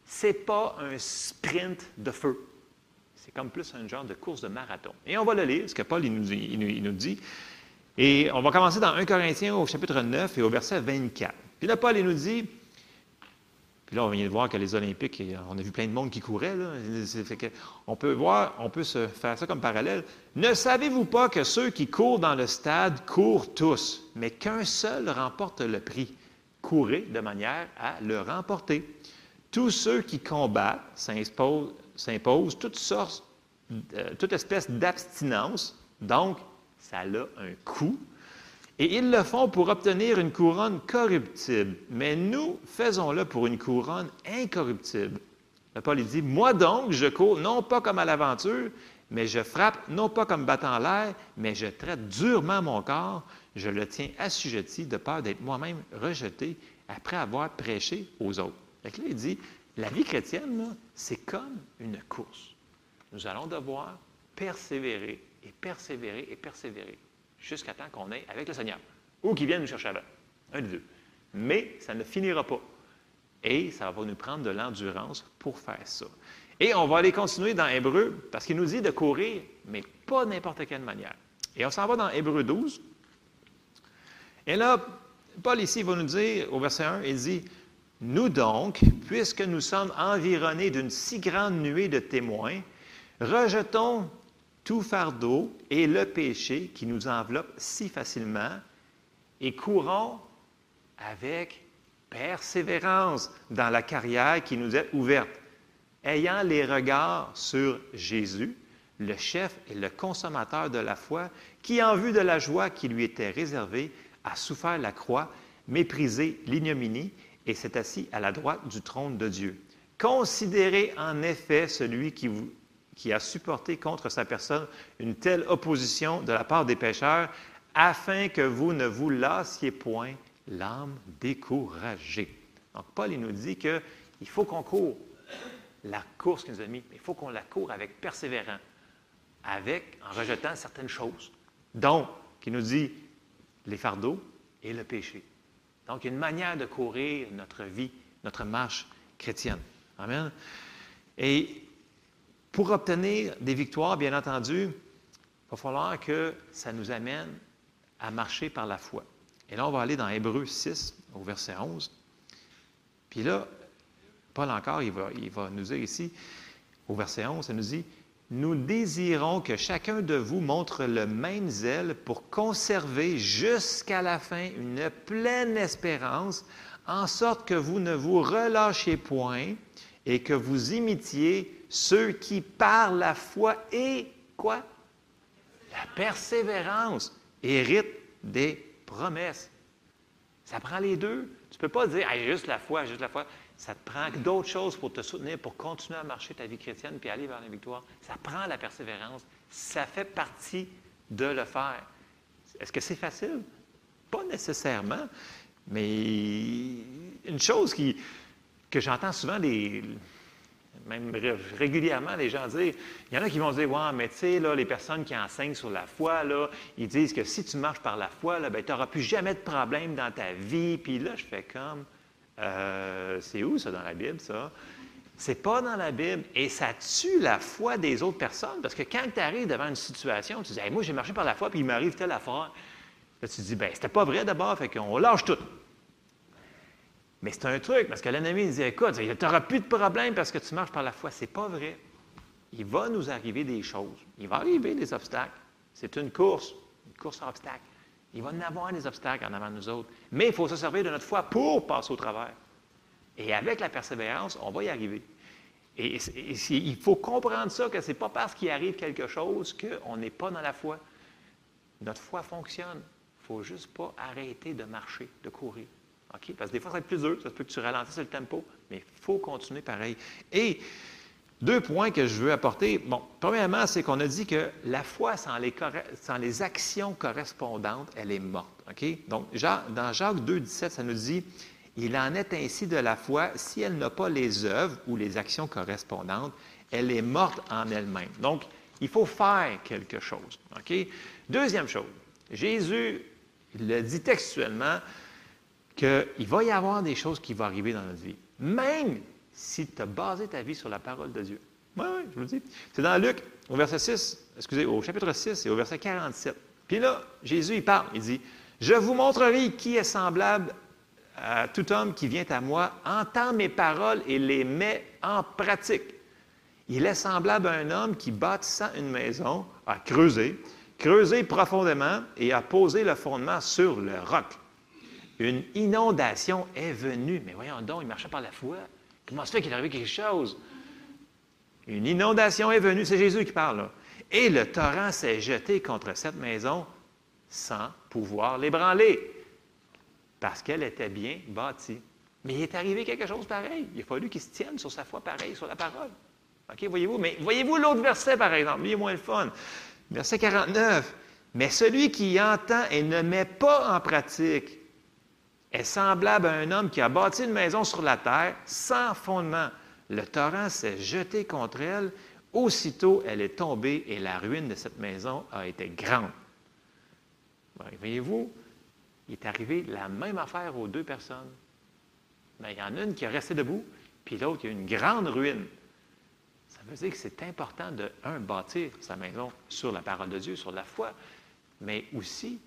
ce n'est pas un sprint de feu. C'est comme plus un genre de course de marathon. Et on va le lire, ce que Paul il nous, il nous, il nous dit. Et on va commencer dans Premier Corinthiens au chapitre neuf et au verset vingt-quatre. Puis là, Paul, il nous dit, puis là, on vient de voir que les Olympiques, on a vu plein de monde qui courait, là. Fait que on peut voir, on peut se faire ça comme parallèle. « Ne savez-vous pas que ceux qui courent dans le stade courent tous, mais qu'un seul remporte le prix? Courez de manière à le remporter. Tous ceux qui combattent s'imposent, s'imposent toutes sortes, euh, toute espèce d'abstinence, donc, ça a un coût. Et ils le font pour obtenir une couronne corruptible. Mais nous, faisons-le pour une couronne incorruptible. » Le Paul dit, « Moi donc, je cours non pas comme à l'aventure, mais je frappe non pas comme battant l'air, mais je traite durement mon corps. Je le tiens assujetti de peur d'être moi-même rejeté après avoir prêché aux autres. » Donc là, il dit, la vie chrétienne, là, c'est comme une course. Nous allons devoir persévérer et persévérer et persévérer jusqu'à temps qu'on aille avec le Seigneur ou qu'il vienne nous chercher avant, un des deux. Mais ça ne finira pas. Et ça va nous prendre de l'endurance pour faire ça. Et on va aller continuer dans Hébreux parce qu'il nous dit de courir, mais pas de n'importe quelle manière. Et on s'en va dans Hébreux douze. Et là, Paul ici va nous dire, au verset un, il dit, « Nous donc, puisque nous sommes environnés d'une si grande nuée de témoins, rejetons tout fardeau et le péché qui nous enveloppe si facilement, et courons avec persévérance dans la carrière qui nous est ouverte, ayant les regards sur Jésus, le chef et le consommateur de la foi, qui, en vue de la joie qui lui était réservée, a souffert la croix, méprisé l'ignominie, et s'est assis à la droite du trône de Dieu. Considérez en effet celui qui vous... qui a supporté contre sa personne une telle opposition de la part des pécheurs, afin que vous ne vous lassiez point l'âme découragée. » Donc, Paul, il nous dit qu'il faut qu'on court la course qu'il nous a mis, mais il faut qu'on la court avec persévérance, avec, en rejetant certaines choses. Donc, il nous dit les fardeaux et le péché. Donc, une manière de courir notre vie, notre marche chrétienne. Amen. Et pour obtenir des victoires, bien entendu, il va falloir que ça nous amène à marcher par la foi. Et là, on va aller dans Hébreux six, au verset onze. Puis là, Paul encore, il va, il va nous dire ici, au verset onze, il nous dit, « Nous désirons que chacun de vous montre le même zèle pour conserver jusqu'à la fin une pleine espérance, en sorte que vous ne vous relâchiez point et que vous imitiez ceux qui, par la foi et, quoi? La persévérance, héritent des promesses. » Ça prend les deux. Tu ne peux pas dire, hey, juste la foi, juste la foi. Ça te prend d'autres choses pour te soutenir, pour continuer à marcher ta vie chrétienne puis aller vers la victoire. Ça prend la persévérance. Ça fait partie de le faire. Est-ce que c'est facile? Pas nécessairement, mais une chose qui, que j'entends souvent des... Même régulièrement, les gens disent, il y en a qui vont dire, « Ouais, mais tu sais, les personnes qui enseignent sur la foi, là, ils disent que si tu marches par la foi, là, ben, tu n'auras plus jamais de problème dans ta vie. » Puis là, je fais comme, euh, c'est où ça dans la Bible, ça? C'est pas dans la Bible. Et ça tue la foi des autres personnes. Parce que quand tu arrives devant une situation, tu dis, hey, « Moi, j'ai marché par la foi, puis il m'arrive telle affaire. » Là, tu te dis, « Bien, c'était pas vrai d'abord, fait qu'on lâche tout. » Mais c'est un truc, parce que l'ennemi il dit, « Écoute, tu n'auras plus de problème parce que tu marches par la foi. » C'est pas vrai. Il va nous arriver des choses. Il va arriver des obstacles. C'est une course, une course à obstacles. Il va y avoir des obstacles en avant de nous autres. Mais il faut se servir de notre foi pour passer au travers. Et avec la persévérance, on va y arriver. Et, et, et il faut comprendre ça, que ce n'est pas parce qu'il arrive quelque chose qu'on n'est pas dans la foi. Notre foi fonctionne. Il ne faut juste pas arrêter de marcher, de courir. Okay? Parce que des fois, ça va être plus dur. Ça se peut que tu ralentisses le tempo, mais il faut continuer pareil. Et deux points que je veux apporter. Bon, premièrement, c'est qu'on a dit que la foi sans les, sans les actions correspondantes, elle est morte. Okay? Donc, dans Jacques deux, dix-sept, ça nous dit « Il en est ainsi de la foi, si elle n'a pas les œuvres ou les actions correspondantes, elle est morte en elle-même. » Donc, il faut faire quelque chose. Okay? Deuxième chose, Jésus le dit textuellement qu'il va y avoir des choses qui vont arriver dans notre vie. Même si tu as basé ta vie sur la parole de Dieu. Oui, oui, je vous le dis. C'est dans Luc, au verset six, excusez, au chapitre six et au verset quarante-sept. Puis là, Jésus, il parle, il dit « Je vous montrerai qui est semblable à tout homme qui vient à moi, entend mes paroles et les met en pratique. Il est semblable à un homme qui, bâtissant une maison, a creusé, creusé profondément et a posé le fondement sur le roc. Une inondation est venue. » Mais voyons donc, il marchait par la foi. Comment se fait qu'il est arrivé quelque chose? Une inondation est venue. C'est Jésus qui parle, là. Et le torrent s'est jeté contre cette maison sans pouvoir l'ébranler, parce qu'elle était bien bâtie. Mais il est arrivé quelque chose pareil. Il a fallu qu'il se tienne sur sa foi pareil, sur la parole. OK, voyez-vous? Mais voyez-vous l'autre verset, par exemple. Lui est moins le fun. Verset quarante-neuf. « Mais celui qui entend et ne met pas en pratique est semblable à un homme qui a bâti une maison sur la terre sans fondement. Le torrent s'est jeté contre elle. Aussitôt, elle est tombée et la ruine de cette maison a été grande. » Voyez-vous? Il est arrivé la même affaire aux deux personnes. Mais il y en a une qui est restée debout, puis l'autre qui a une grande ruine. Ça veut dire que c'est important de, un, bâtir sa maison sur la parole de Dieu, sur la foi, mais aussi,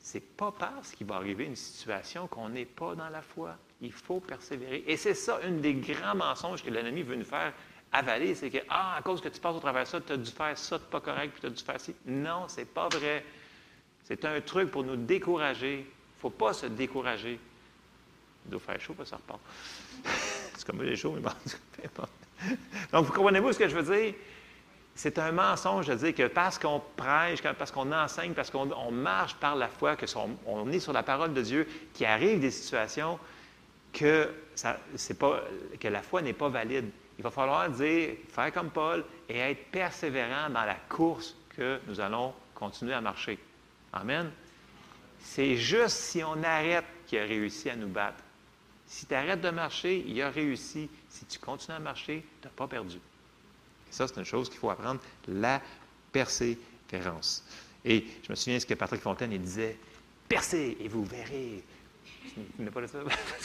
c'est pas parce qu'il va arriver une situation qu'on n'est pas dans la foi. Il faut persévérer. Et c'est ça, un des grands mensonges que l'ennemi veut nous faire avaler, c'est que, ah, à cause que tu passes au travers de ça, tu as dû faire ça, c'est pas correct, puis tu as dû faire ci. Non, c'est pas vrai. C'est un truc pour nous décourager. Il ne faut pas se décourager. Il doit faire chaud, pas ça repart. C'est comme il est chaud, mais bon, peu importe. Donc, vous comprenez-vous ce que je veux dire? C'est un mensonge de dire que parce qu'on prêche, parce qu'on enseigne, parce qu'on marche par la foi, qu'on est sur la parole de Dieu, qu'il arrive des situations que, ça, c'est pas, que la foi n'est pas valide. Il va falloir dire, faire comme Paul et être persévérant dans la course que nous allons continuer à marcher. Amen? C'est juste si on arrête qu'il a réussi à nous battre. Si tu arrêtes de marcher, il a réussi. Si tu continues à marcher, tu n'as pas perdu. Et ça, c'est une chose qu'il faut apprendre, la persévérance. Et je me souviens de ce que Patrick Fontaine, il disait, « Percez et vous verrez. » Il n'y a pas de ça.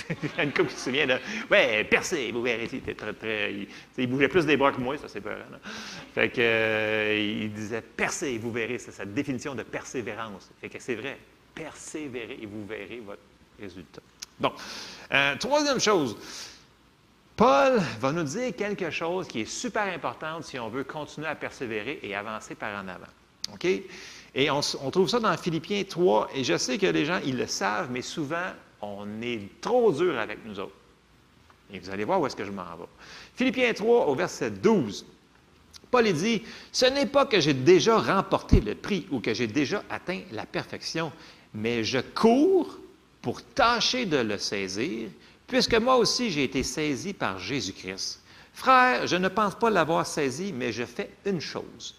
Il y a une couple qui se souvient de « Ouais, percez et vous verrez. » Il était très, très... Il, il bougeait plus des bras que moi, ça c'est peurant. Hein? Fait que, euh, il disait « Percez et vous verrez. » C'est sa définition de persévérance. Fait que c'est vrai. Persévérez et vous verrez votre résultat. Bon. Euh, troisième chose. Paul va nous dire quelque chose qui est super important si on veut continuer à persévérer et avancer par en avant. OK? Et on, on trouve ça dans Philippiens trois. Et je sais que les gens, ils le savent, mais souvent, on est trop dur avec nous autres. Et vous allez voir où est-ce que je m'en vais. Philippiens trois, au verset douze. Paul dit « Ce n'est pas que j'ai déjà remporté le prix ou que j'ai déjà atteint la perfection, mais je cours pour tâcher de le saisir, puisque moi aussi j'ai été saisi par Jésus-Christ. Frère, je ne pense pas l'avoir saisi, mais je fais une chose,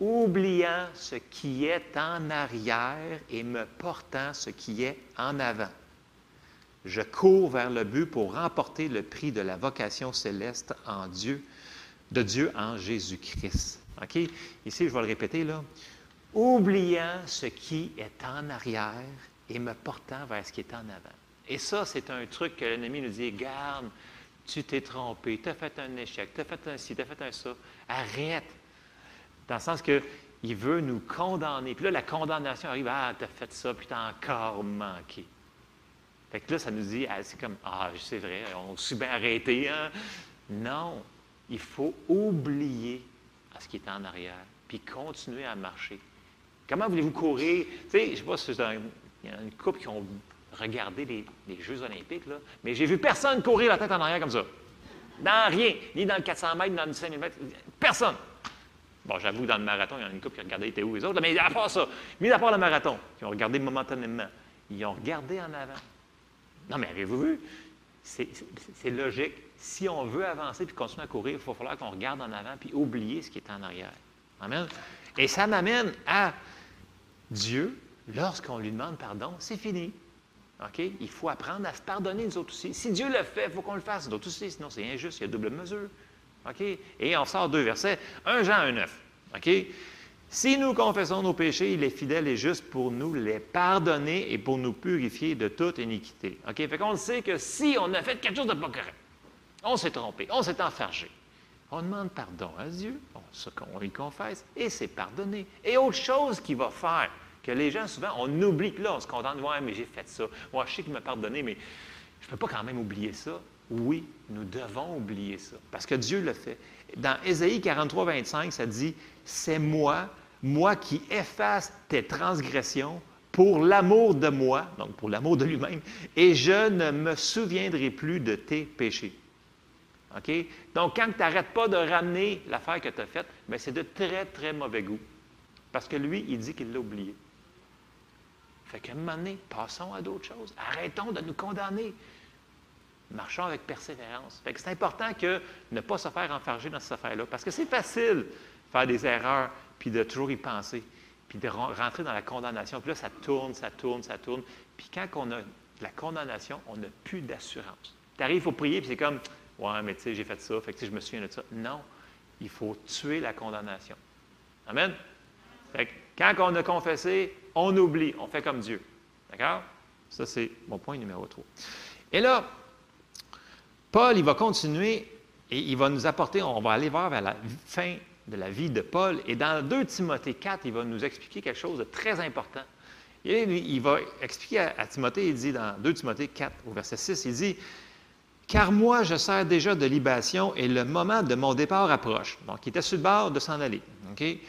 oubliant ce qui est en arrière et me portant ce qui est en avant. Je cours vers le but pour remporter le prix de la vocation céleste en Dieu, de Dieu en Jésus-Christ. » OK? Ici, je vais le répéter, là. « Oubliant ce qui est en arrière, et me portant vers ce qui est en avant. » Et ça, c'est un truc que l'ennemi nous dit, « Garde, tu t'es trompé, tu as fait un échec, tu as fait un ci, tu as fait un ça. Arrête! » Dans le sens qu'il veut nous condamner. Puis là, la condamnation arrive, « Ah, tu as fait ça, puis tu as encore manqué. » Fait que là, ça nous dit, ah, c'est comme, « Ah, c'est vrai, on s'est bien arrêté, hein? » Non! Il faut oublier ce qui est en arrière, puis continuer à marcher. Comment voulez-vous courir? Tu sais, je ne sais pas si c'est un... Il y en a une couple qui ont regardé les, les Jeux olympiques, là, mais j'ai vu personne courir la tête en arrière comme ça. Dans rien, ni dans le quatre cents mètres, ni dans le cinq mille mètres, personne. Bon, j'avoue, dans le marathon, il y en a une couple qui a regardé, était où les autres? Mais à part ça, mis à part le marathon, qui ont regardé momentanément, ils ont regardé en avant. Non, mais avez-vous vu? C'est logique. Si on veut avancer puis continuer à courir, il va falloir qu'on regarde en avant puis oublier ce qui est en arrière. Amen? Et ça m'amène à Dieu, lorsqu'on lui demande pardon, c'est fini. OK? Il faut apprendre à se pardonner, nous autres aussi. Si Dieu le fait, il faut qu'on le fasse, nous autres aussi, sinon c'est injuste, il y a double mesure. Okay? Et on sort deux versets. un Jean un neuf. Okay? Si nous confessons nos péchés, il est fidèle et juste pour nous les pardonner et pour nous purifier de toute iniquité. Okay? Fait qu'on sait que si on a fait quelque chose de pas correct, on s'est trompé, on s'est enfargé, on demande pardon à Dieu, on, on lui confesse et c'est pardonné. Et autre chose qu'il va faire, que les gens souvent, on oublie que là, on se contente de ouais, mais j'ai fait ça, moi ouais, je sais qu'il m'a pardonné, mais je ne peux pas quand même oublier ça. Oui, nous devons oublier ça, parce que Dieu le fait. Dans Ésaïe quarante-trois, vingt-cinq, ça dit « C'est moi, moi qui efface tes transgressions pour l'amour de moi, donc pour l'amour de lui-même, et je ne me souviendrai plus de tes péchés. Okay? » Donc, quand tu n'arrêtes pas de ramener l'affaire que tu as faite, bien, c'est de très, très mauvais goût, parce que lui, il dit qu'il l'a oublié. Fait qu'à un moment donné, passons à d'autres choses. Arrêtons de nous condamner. Marchons avec persévérance. Fait que c'est important que ne pas se faire enfarger dans cette affaire-là, parce que c'est facile de faire des erreurs, puis de toujours y penser, puis de rentrer dans la condamnation. Puis là, ça tourne, ça tourne, ça tourne. Puis quand on a la condamnation, on n'a plus d'assurance. Tu arrives, il faut prier, puis c'est comme « Ouais, mais tu sais, j'ai fait ça, fait que tu sais, je me souviens de ça. » Non, il faut tuer la condamnation. Amen? Fait que quand on a confessé, on oublie, on fait comme Dieu. D'accord? Ça, c'est mon point numéro trois. Et là, Paul, il va continuer et il va nous apporter, on va aller voir vers la fin de la vie de Paul. Et dans deux Timothée quatre, il va nous expliquer quelque chose de très important. Et il va expliquer à, à Timothée, il dit dans deux Timothée quatre, au verset six, il dit « Car moi, je sers déjà de libation et le moment de mon départ approche. » Donc, il était sur le bord de s'en aller. Okay?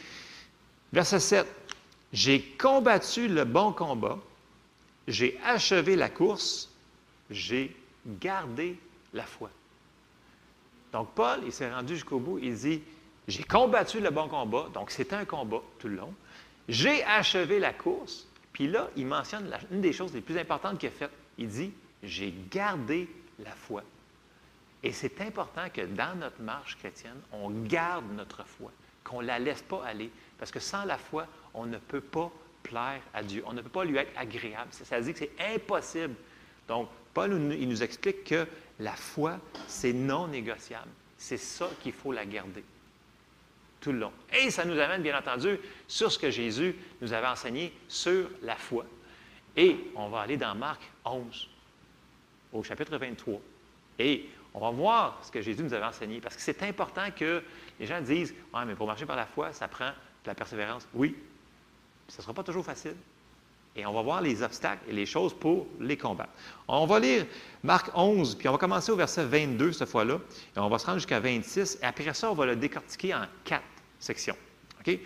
Verset sept, « J'ai combattu le bon combat, j'ai achevé la course, j'ai gardé la foi. » Donc, Paul, il s'est rendu jusqu'au bout, il dit « J'ai combattu le bon combat, donc c'était un combat tout le long. J'ai achevé la course. » Puis là, il mentionne la, une des choses les plus importantes qu'il a faites. Il dit « J'ai gardé la foi. » Et c'est important que dans notre marche chrétienne, on garde notre foi, qu'on ne la laisse pas aller. Parce que sans la foi, on ne peut pas plaire à Dieu. On ne peut pas lui être agréable. Ça, ça dit que c'est impossible. Donc, Paul, il nous explique que la foi, c'est non négociable. C'est ça qu'il faut la garder tout le long. Et ça nous amène, bien entendu, sur ce que Jésus nous avait enseigné sur la foi. Et on va aller dans Marc onze, au chapitre vingt-trois. Et on va voir ce que Jésus nous avait enseigné. Parce que c'est important que les gens disent « Ah, mais pour marcher par la foi, ça prend de la persévérance. » Oui, ça ne sera pas toujours facile. Et on va voir les obstacles et les choses pour les combattre. On va lire Marc onze, puis on va commencer au verset vingt-deux cette fois-là, et on va se rendre jusqu'à vingt-six, et après ça, on va le décortiquer en quatre sections. Okay?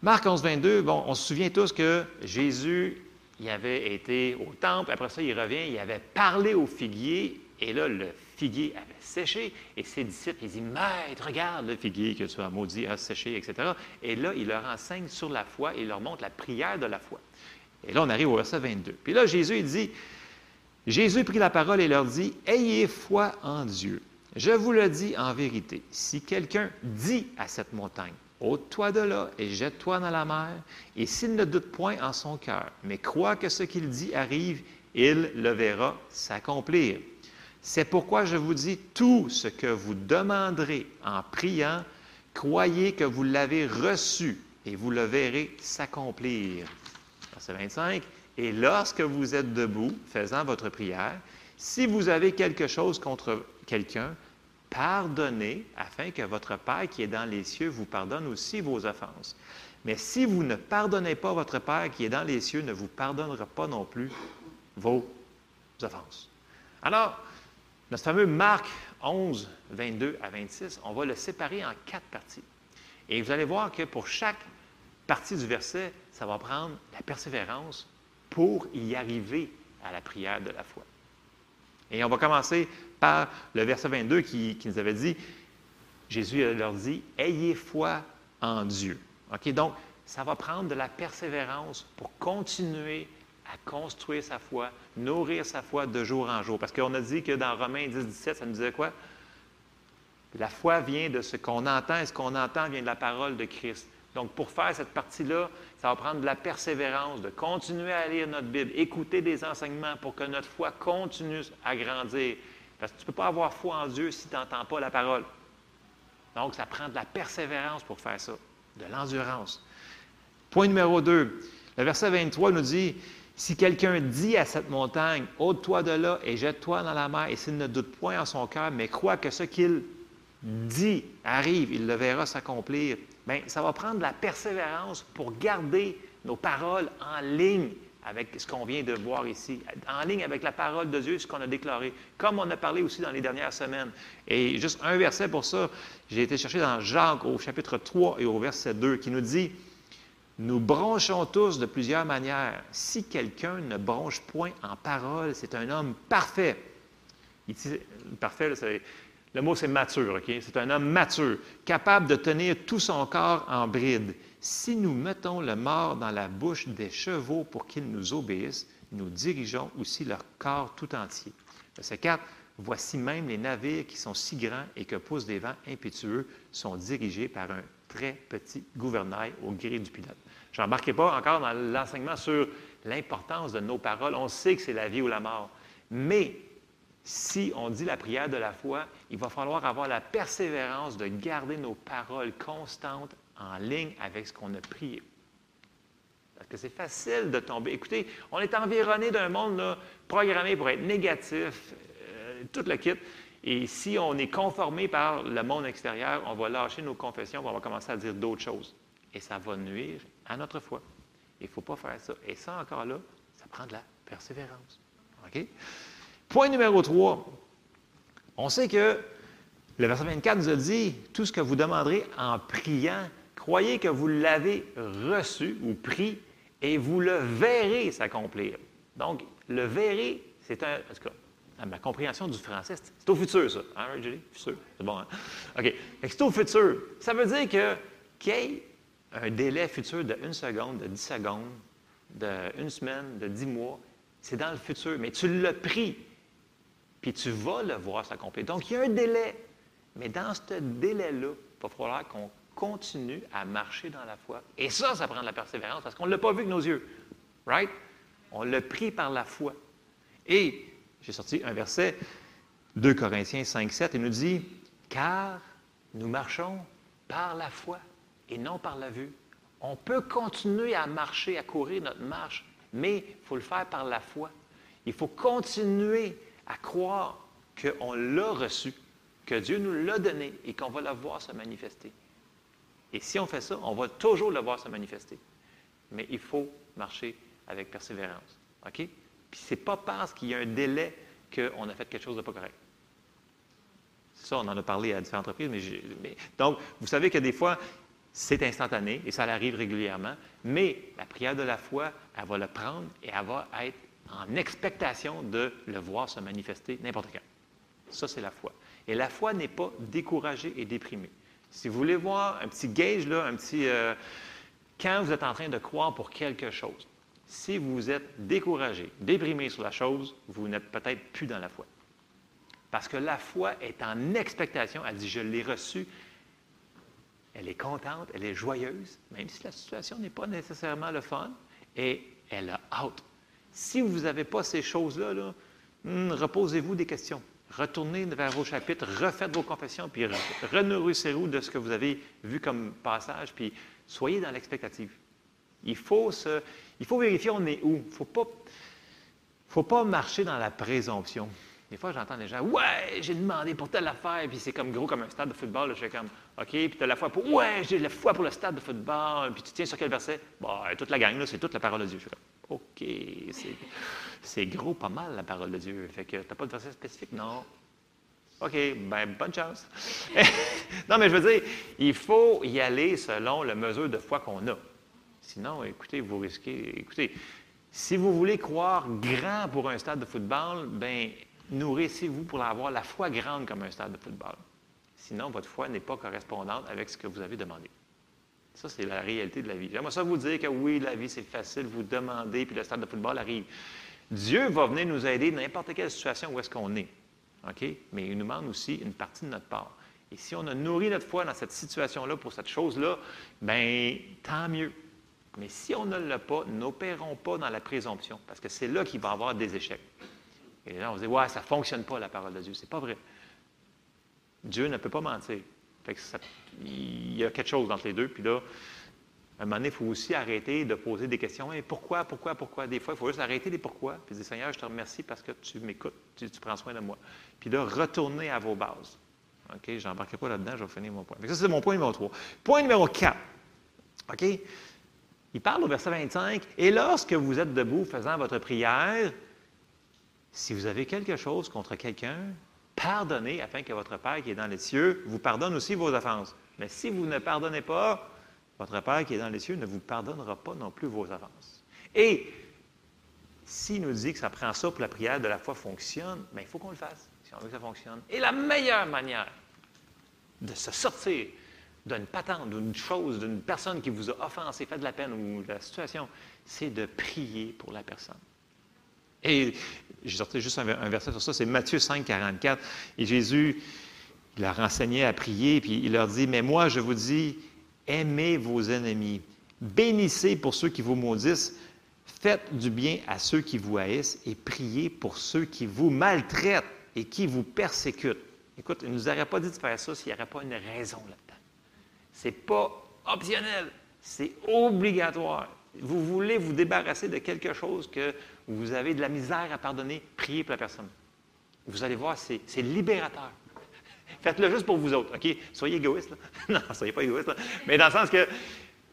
Marc onze, vingt-deux, bon, on se souvient tous que Jésus, il avait été au temple, après ça, il revient, il avait parlé au figuier, et là, le figuier avait séché, et ses disciples, ils disent « Maître, regarde le figuier que tu as maudit, a séché, et cetera » Et là, il leur enseigne sur la foi, et il leur montre la prière de la foi. Et là, on arrive au verset vingt-deux. Puis là, Jésus, il dit, « Jésus prit la parole et leur dit, « Ayez foi en Dieu. Je vous le dis en vérité, si quelqu'un dit à cette montagne, « Ôte-toi de là et jette-toi dans la mer, et s'il ne doute point en son cœur, mais croit que ce qu'il dit arrive, il le verra s'accomplir. C'est pourquoi je vous dis, tout ce que vous demanderez en priant, croyez que vous l'avez reçu, et vous le verrez s'accomplir. » Verset vingt-cinq, « Et lorsque vous êtes debout, faisant votre prière, si vous avez quelque chose contre quelqu'un, pardonnez, afin que votre Père qui est dans les cieux vous pardonne aussi vos offenses. Mais si vous ne pardonnez pas, votre Père qui est dans les cieux ne vous pardonnera pas non plus vos offenses. » Alors, notre fameux Marc onze, vingt-deux à vingt-six, on va le séparer en quatre parties. Et vous allez voir que pour chaque partie du verset, ça va prendre la persévérance pour y arriver à la prière de la foi. Et on va commencer par le verset vingt-deux qui, qui nous avait dit, Jésus leur dit, « Ayez foi en Dieu. Okay? Donc, ça va prendre de la persévérance pour continuer à construire sa foi, nourrir sa foi de jour en jour. Parce qu'on a dit que dans Romains dix, dix-sept, ça nous disait quoi? La foi vient de ce qu'on entend, et ce qu'on entend vient de la parole de Christ. Donc, pour faire cette partie-là, ça va prendre de la persévérance, de continuer à lire notre Bible, écouter des enseignements pour que notre foi continue à grandir. Parce que tu ne peux pas avoir foi en Dieu si tu n'entends pas la parole. Donc, ça prend de la persévérance pour faire ça, de l'endurance. Point numéro deux, le verset vingt-trois nous dit, « Si quelqu'un dit à cette montagne, « Ôte-toi de là et jette-toi dans la mer, et s'il ne doute point en son cœur, mais croit que ce qu'il dit arrive, il le verra s'accomplir. » Bien, ça va prendre de la persévérance pour garder nos paroles en ligne avec ce qu'on vient de voir ici, en ligne avec la parole de Dieu, ce qu'on a déclaré, comme on a parlé aussi dans les dernières semaines. Et juste un verset pour ça, j'ai été chercher dans Jacques au chapitre trois et au verset deux, qui nous dit, « Nous bronchons tous de plusieurs manières. Si quelqu'un ne bronche point en parole, c'est un homme parfait. » Ici, parfait, là, c'est... Le mot, c'est mature, OK? C'est un homme mature, capable de tenir tout son corps en bride. Si nous mettons le mors dans la bouche des chevaux pour qu'ils nous obéissent, nous dirigeons aussi leur corps tout entier. Verset quatre, voici même les navires qui sont si grands et que poussent des vents impétueux sont dirigés par un très petit gouvernail au gré du pilote. Je n'embarquerai pas encore dans l'enseignement sur l'importance de nos paroles. On sait que c'est la vie ou la mort. Mais, si on dit la prière de la foi, il va falloir avoir la persévérance de garder nos paroles constantes en ligne avec ce qu'on a prié. Parce que c'est facile de tomber. Écoutez, on est environné d'un monde là, programmé pour être négatif, euh, tout le kit. Et si on est conformé par le monde extérieur, on va lâcher nos confessions, on va commencer à dire d'autres choses. Et ça va nuire à notre foi. Il ne faut pas faire ça. Et ça, encore là, ça prend de la persévérance. OK? Point numéro trois, on sait que le verset vingt-quatre nous a dit « Tout ce que vous demanderez en priant, croyez que vous l'avez reçu ou pris et vous le verrez s'accomplir. » Donc, le « verrez », c'est un... En tout cas, à ma compréhension du français, c'est au futur, ça. Hein, Julie? Futur, c'est bon, hein? OK. C'est au futur. Ça veut dire que qu'il y ait un délai futur de une seconde, de dix secondes, de une semaine, de dix mois, c'est dans le futur, mais tu l'as pris. Puis tu vas le voir s'accomplir. Donc, il y a un délai. Mais dans ce délai-là, il va falloir qu'on continue à marcher dans la foi. Et ça, ça prend de la persévérance parce qu'on ne l'a pas vu avec nos yeux. Right? On l'a pris par la foi. Et j'ai sorti un verset, deux Corinthiens cinq, sept, il nous dit, « Car nous marchons par la foi et non par la vue. » On peut continuer à marcher, à courir notre marche, mais il faut le faire par la foi. Il faut continuer à croire qu'on l'a reçu, que Dieu nous l'a donné et qu'on va le voir se manifester. Et si on fait ça, on va toujours le voir se manifester. Mais il faut marcher avec persévérance. OK? Puis c'est pas parce qu'il y a un délai qu'on a fait quelque chose de pas correct. Ça, on en a parlé à différentes reprises, mais, j'ai, mais... Donc, vous savez que des fois, c'est instantané et ça arrive régulièrement, mais la prière de la foi, elle va le prendre et elle va être en expectation de le voir se manifester n'importe quand. Ça, c'est la foi. Et la foi n'est pas découragée et déprimée. Si vous voulez voir un petit gauge, là, un petit... Euh, quand vous êtes en train de croire pour quelque chose, si vous êtes découragé, déprimé sur la chose, vous n'êtes peut-être plus dans la foi. Parce que la foi est en expectation. Elle dit « je l'ai reçu ». Elle est contente, elle est joyeuse, même si la situation n'est pas nécessairement le fun, et elle a hâte. Si vous n'avez pas ces choses-là, là, hmm, reposez-vous des questions. Retournez vers vos chapitres, refaites vos confessions, puis renourrissez-vous de ce que vous avez vu comme passage, puis soyez dans l'expectative. Il faut, se, il faut vérifier on est où. Il ne faut pas, faut pas marcher dans la présomption. Des fois, j'entends les gens « Ouais, j'ai demandé pour telle affaire », puis c'est comme gros comme un stade de football. Là, je fais comme « OK, puis tu as la foi pour... Ouais, j'ai la foi pour le stade de football. » Puis tu tiens sur quel verset? Bah, toute la gang, là, c'est toute la parole de Dieu. Je fais comme « OK, c'est, c'est gros pas mal la parole de Dieu. Fait que t'as pas de verset spécifique? Non. OK, ben bonne chance. Non, mais je veux dire, il faut y aller selon la mesure de foi qu'on a. Sinon, écoutez, vous risquez... Écoutez, si vous voulez croire grand pour un stade de football, ben nourrissez-vous pour avoir la foi grande comme un stade de football. Sinon, votre foi n'est pas correspondante avec ce que vous avez demandé. Ça, c'est la réalité de la vie. J'aimerais ça vous dire que oui, la vie, c'est facile, vous demandez, puis le stade de football arrive. Dieu va venir nous aider dans n'importe quelle situation où est-ce qu'on est. OK? Mais il nous demande aussi une partie de notre part. Et si on a nourri notre foi dans cette situation-là, pour cette chose-là, bien, tant mieux. Mais si on ne l'a pas, n'opérons pas dans la présomption, parce que c'est là qu'il va y avoir des échecs. Et là, on se dit « Ouais, ça ne fonctionne pas, la parole de Dieu. » C'est pas vrai. Dieu ne peut pas mentir. Fait que ça, il y a quelque chose entre les deux. Puis là, à un moment donné, il faut aussi arrêter de poser des questions. Et pourquoi, pourquoi, pourquoi? Des fois, il faut juste arrêter les pourquoi. Puis dire « Seigneur, je te remercie parce que tu m'écoutes, tu, tu prends soin de moi. » Puis là, retournez à vos bases. OK? Je n'embarquerai pas là-dedans, je vais finir mon point. Fait que ça, c'est mon point numéro trois. Point numéro quatre. OK? Il parle au verset vingt-cinq. « Et lorsque vous êtes debout faisant votre prière, si vous avez quelque chose contre quelqu'un, pardonnez afin que votre Père qui est dans les cieux vous pardonne aussi vos offenses. Mais si vous ne pardonnez pas, votre Père qui est dans les cieux ne vous pardonnera pas non plus vos offenses. » Et s'il nous dit que ça prend ça pour la prière de la foi fonctionne, bien, il faut qu'on le fasse si on veut que ça fonctionne. Et la meilleure manière de se sortir d'une patente, d'une chose, d'une personne qui vous a offensé, fait de la peine ou de la situation, c'est de prier pour la personne. Et j'ai sorti juste un, un verset sur ça, c'est Matthieu cinq, quarante-quatre. Et Jésus il leur enseignait à prier, puis il leur dit « Mais moi, je vous dis, aimez vos ennemis, bénissez pour ceux qui vous maudissent, faites du bien à ceux qui vous haïssent et priez pour ceux qui vous maltraitent et qui vous persécutent. » Écoute, il ne nous aurait pas dit de faire ça s'il n'y aurait pas une raison là-dedans. Ce n'est pas optionnel, c'est obligatoire. Vous voulez vous débarrasser de quelque chose que vous avez de la misère à pardonner, priez pour la personne. Vous allez voir, c'est, c'est libérateur. Faites-le juste pour vous autres, OK? Soyez égoïste, là. Non, soyez pas égoïste, là. Mais dans le sens que,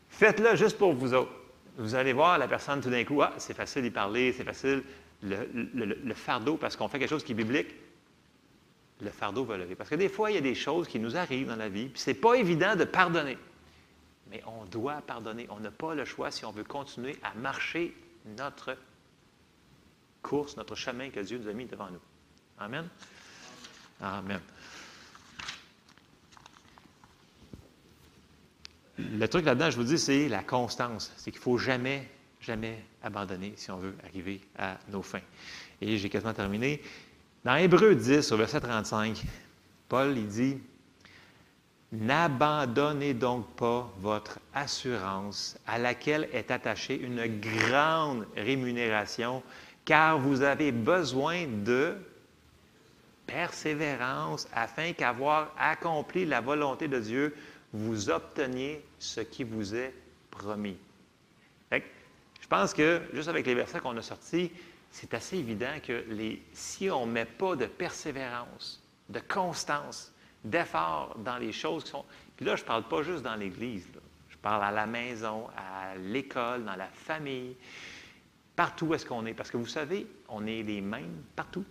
faites-le juste pour vous autres. Vous allez voir la personne tout d'un coup, ah, c'est facile d'y parler, c'est facile. Le, le, le, le fardeau, parce qu'on fait quelque chose qui est biblique, le fardeau va lever. Parce que des fois, il y a des choses qui nous arrivent dans la vie, puis c'est pas évident de pardonner. Mais on doit pardonner. On n'a pas le choix si on veut continuer à marcher notre course, notre chemin que Dieu nous a mis devant nous. Amen? Amen. Le truc là-dedans, je vous dis, c'est la constance. C'est qu'il ne faut jamais, jamais abandonner si on veut arriver à nos fins. Et j'ai quasiment terminé. Dans Hébreux dix, au verset trente-cinq, Paul, il dit... « N'abandonnez donc pas votre assurance à laquelle est attachée une grande rémunération, car vous avez besoin de persévérance afin qu'avoir accompli la volonté de Dieu, vous obteniez ce qui vous est promis. » Je pense que, juste avec les versets qu'on a sortis, c'est assez évident que les, si on ne met pas de persévérance, de constance, d'efforts dans les choses qui sont... Puis là, je ne parle pas juste dans l'Église, là. Je parle à la maison, à l'école, dans la famille, partout où est-ce qu'on est. Parce que vous savez, on est les mêmes partout.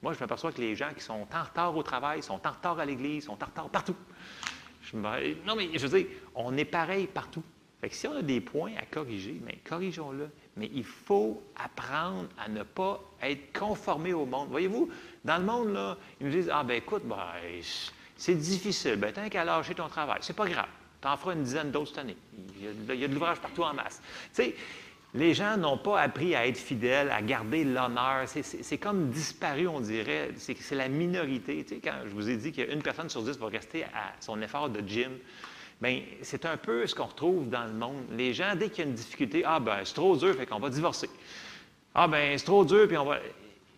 Moi, je m'aperçois que les gens qui sont en retard au travail, sont en retard à l'Église, sont en retard partout. Je me... Non, mais je veux dire, on est pareil partout. Fait que si on a des points à corriger, bien, corrigeons-le. Mais il faut apprendre à ne pas être conformé au monde. Voyez-vous, dans le monde, là, ils nous disent « Ah, ben écoute, ben, c'est difficile. Ben, t'as qu'à lâcher ton travail. C'est pas grave. T'en feras une dizaine d'autres cette année. Il y a, il y a de l'ouvrage partout en masse. » Tu sais, les gens n'ont pas appris à être fidèles, à garder l'honneur. C'est, c'est, c'est comme disparu, on dirait. C'est, c'est la minorité. Tu sais, quand je vous ai dit qu'une personne sur dix va rester à son effort de gym, bien, c'est un peu ce qu'on retrouve dans le monde. Les gens, dès qu'il y a une difficulté, « Ah, ben c'est trop dur, fait qu'on va divorcer. Ah, ben c'est trop dur, puis on va... »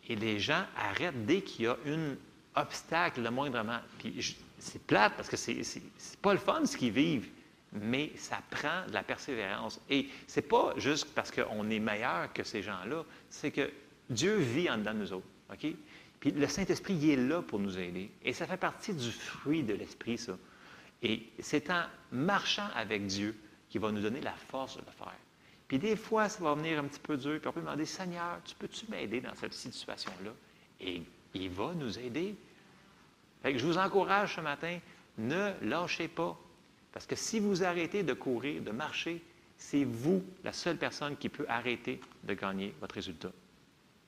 Et les gens arrêtent dès qu'il y a un obstacle, le moindrement. Puis je... c'est plate, parce que c'est, c'est, c'est pas le fun, ce qu'ils vivent, mais ça prend de la persévérance. Et c'est pas juste parce qu'on est meilleur que ces gens-là, c'est que Dieu vit en dedans de nous autres, OK? Puis le Saint-Esprit, il est là pour nous aider. Et ça fait partie du fruit de l'Esprit, ça. Et c'est en marchant avec Dieu qu'il va nous donner la force de le faire. Puis des fois, ça va venir un petit peu dur, puis on peut demander « Seigneur, tu peux-tu m'aider dans cette situation-là? » Et il va nous aider. Fait que je vous encourage ce matin, ne lâchez pas. Parce que si vous arrêtez de courir, de marcher, c'est vous, la seule personne qui peut arrêter de gagner votre résultat.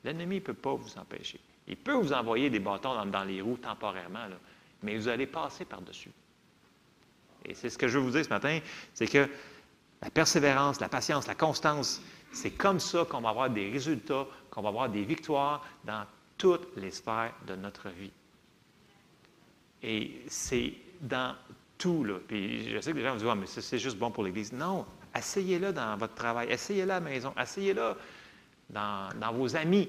L'ennemi ne peut pas vous empêcher. Il peut vous envoyer des bâtons dans, dans les roues temporairement, là, mais vous allez passer par-dessus. Et c'est ce que je veux vous dire ce matin, c'est que la persévérance, la patience, la constance, c'est comme ça qu'on va avoir des résultats, qu'on va avoir des victoires dans toutes les sphères de notre vie. Et c'est dans tout, là. Puis je sais que les gens vont dire ah, mais c'est juste bon pour l'Église. Non, essayez-le dans votre travail, essayez-le à la maison, essayez-le dans, dans vos amis.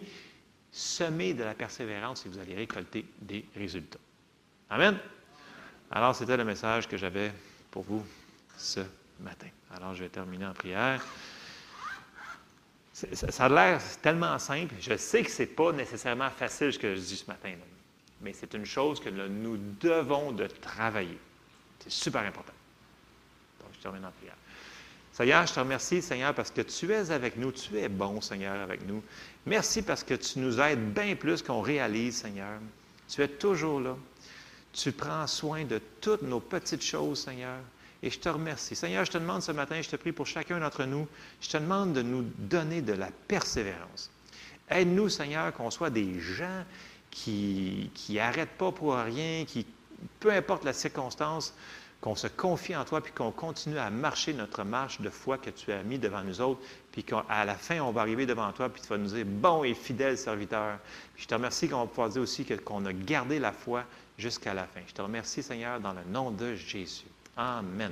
Semez de la persévérance et vous allez récolter des résultats. Amen? Alors, c'était le message que j'avais pour vous ce matin. Alors, je vais terminer en prière. Ça, ça a l'air tellement simple. Je sais que ce n'est pas nécessairement facile ce que je dis ce matin, là. Mais c'est une chose que là, nous devons de travailler. C'est super important. Donc, je termine en prière. Seigneur, je te remercie, Seigneur, parce que tu es avec nous. Tu es bon, Seigneur, avec nous. Merci parce que tu nous aides bien plus qu'on réalise, Seigneur. Tu es toujours là. Tu prends soin de toutes nos petites choses, Seigneur, et je te remercie. Seigneur, je te demande ce matin, je te prie pour chacun d'entre nous, je te demande de nous donner de la persévérance. Aide-nous, Seigneur, qu'on soit des gens qui n'arrêtent pas pour rien, qui, peu importe la circonstance, qu'on se confie en toi, puis qu'on continue à marcher notre marche de foi que tu as mis devant nous autres, puis qu'à la fin, on va arriver devant toi, puis tu vas nous dire « Bon et fidèle serviteur ». Puis je te remercie qu'on va pouvoir dire aussi que, qu'on a gardé la foi jusqu'à la fin. Je te remercie, Seigneur, dans le nom de Jésus. Amen.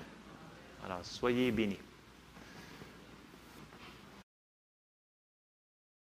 Alors, soyez bénis.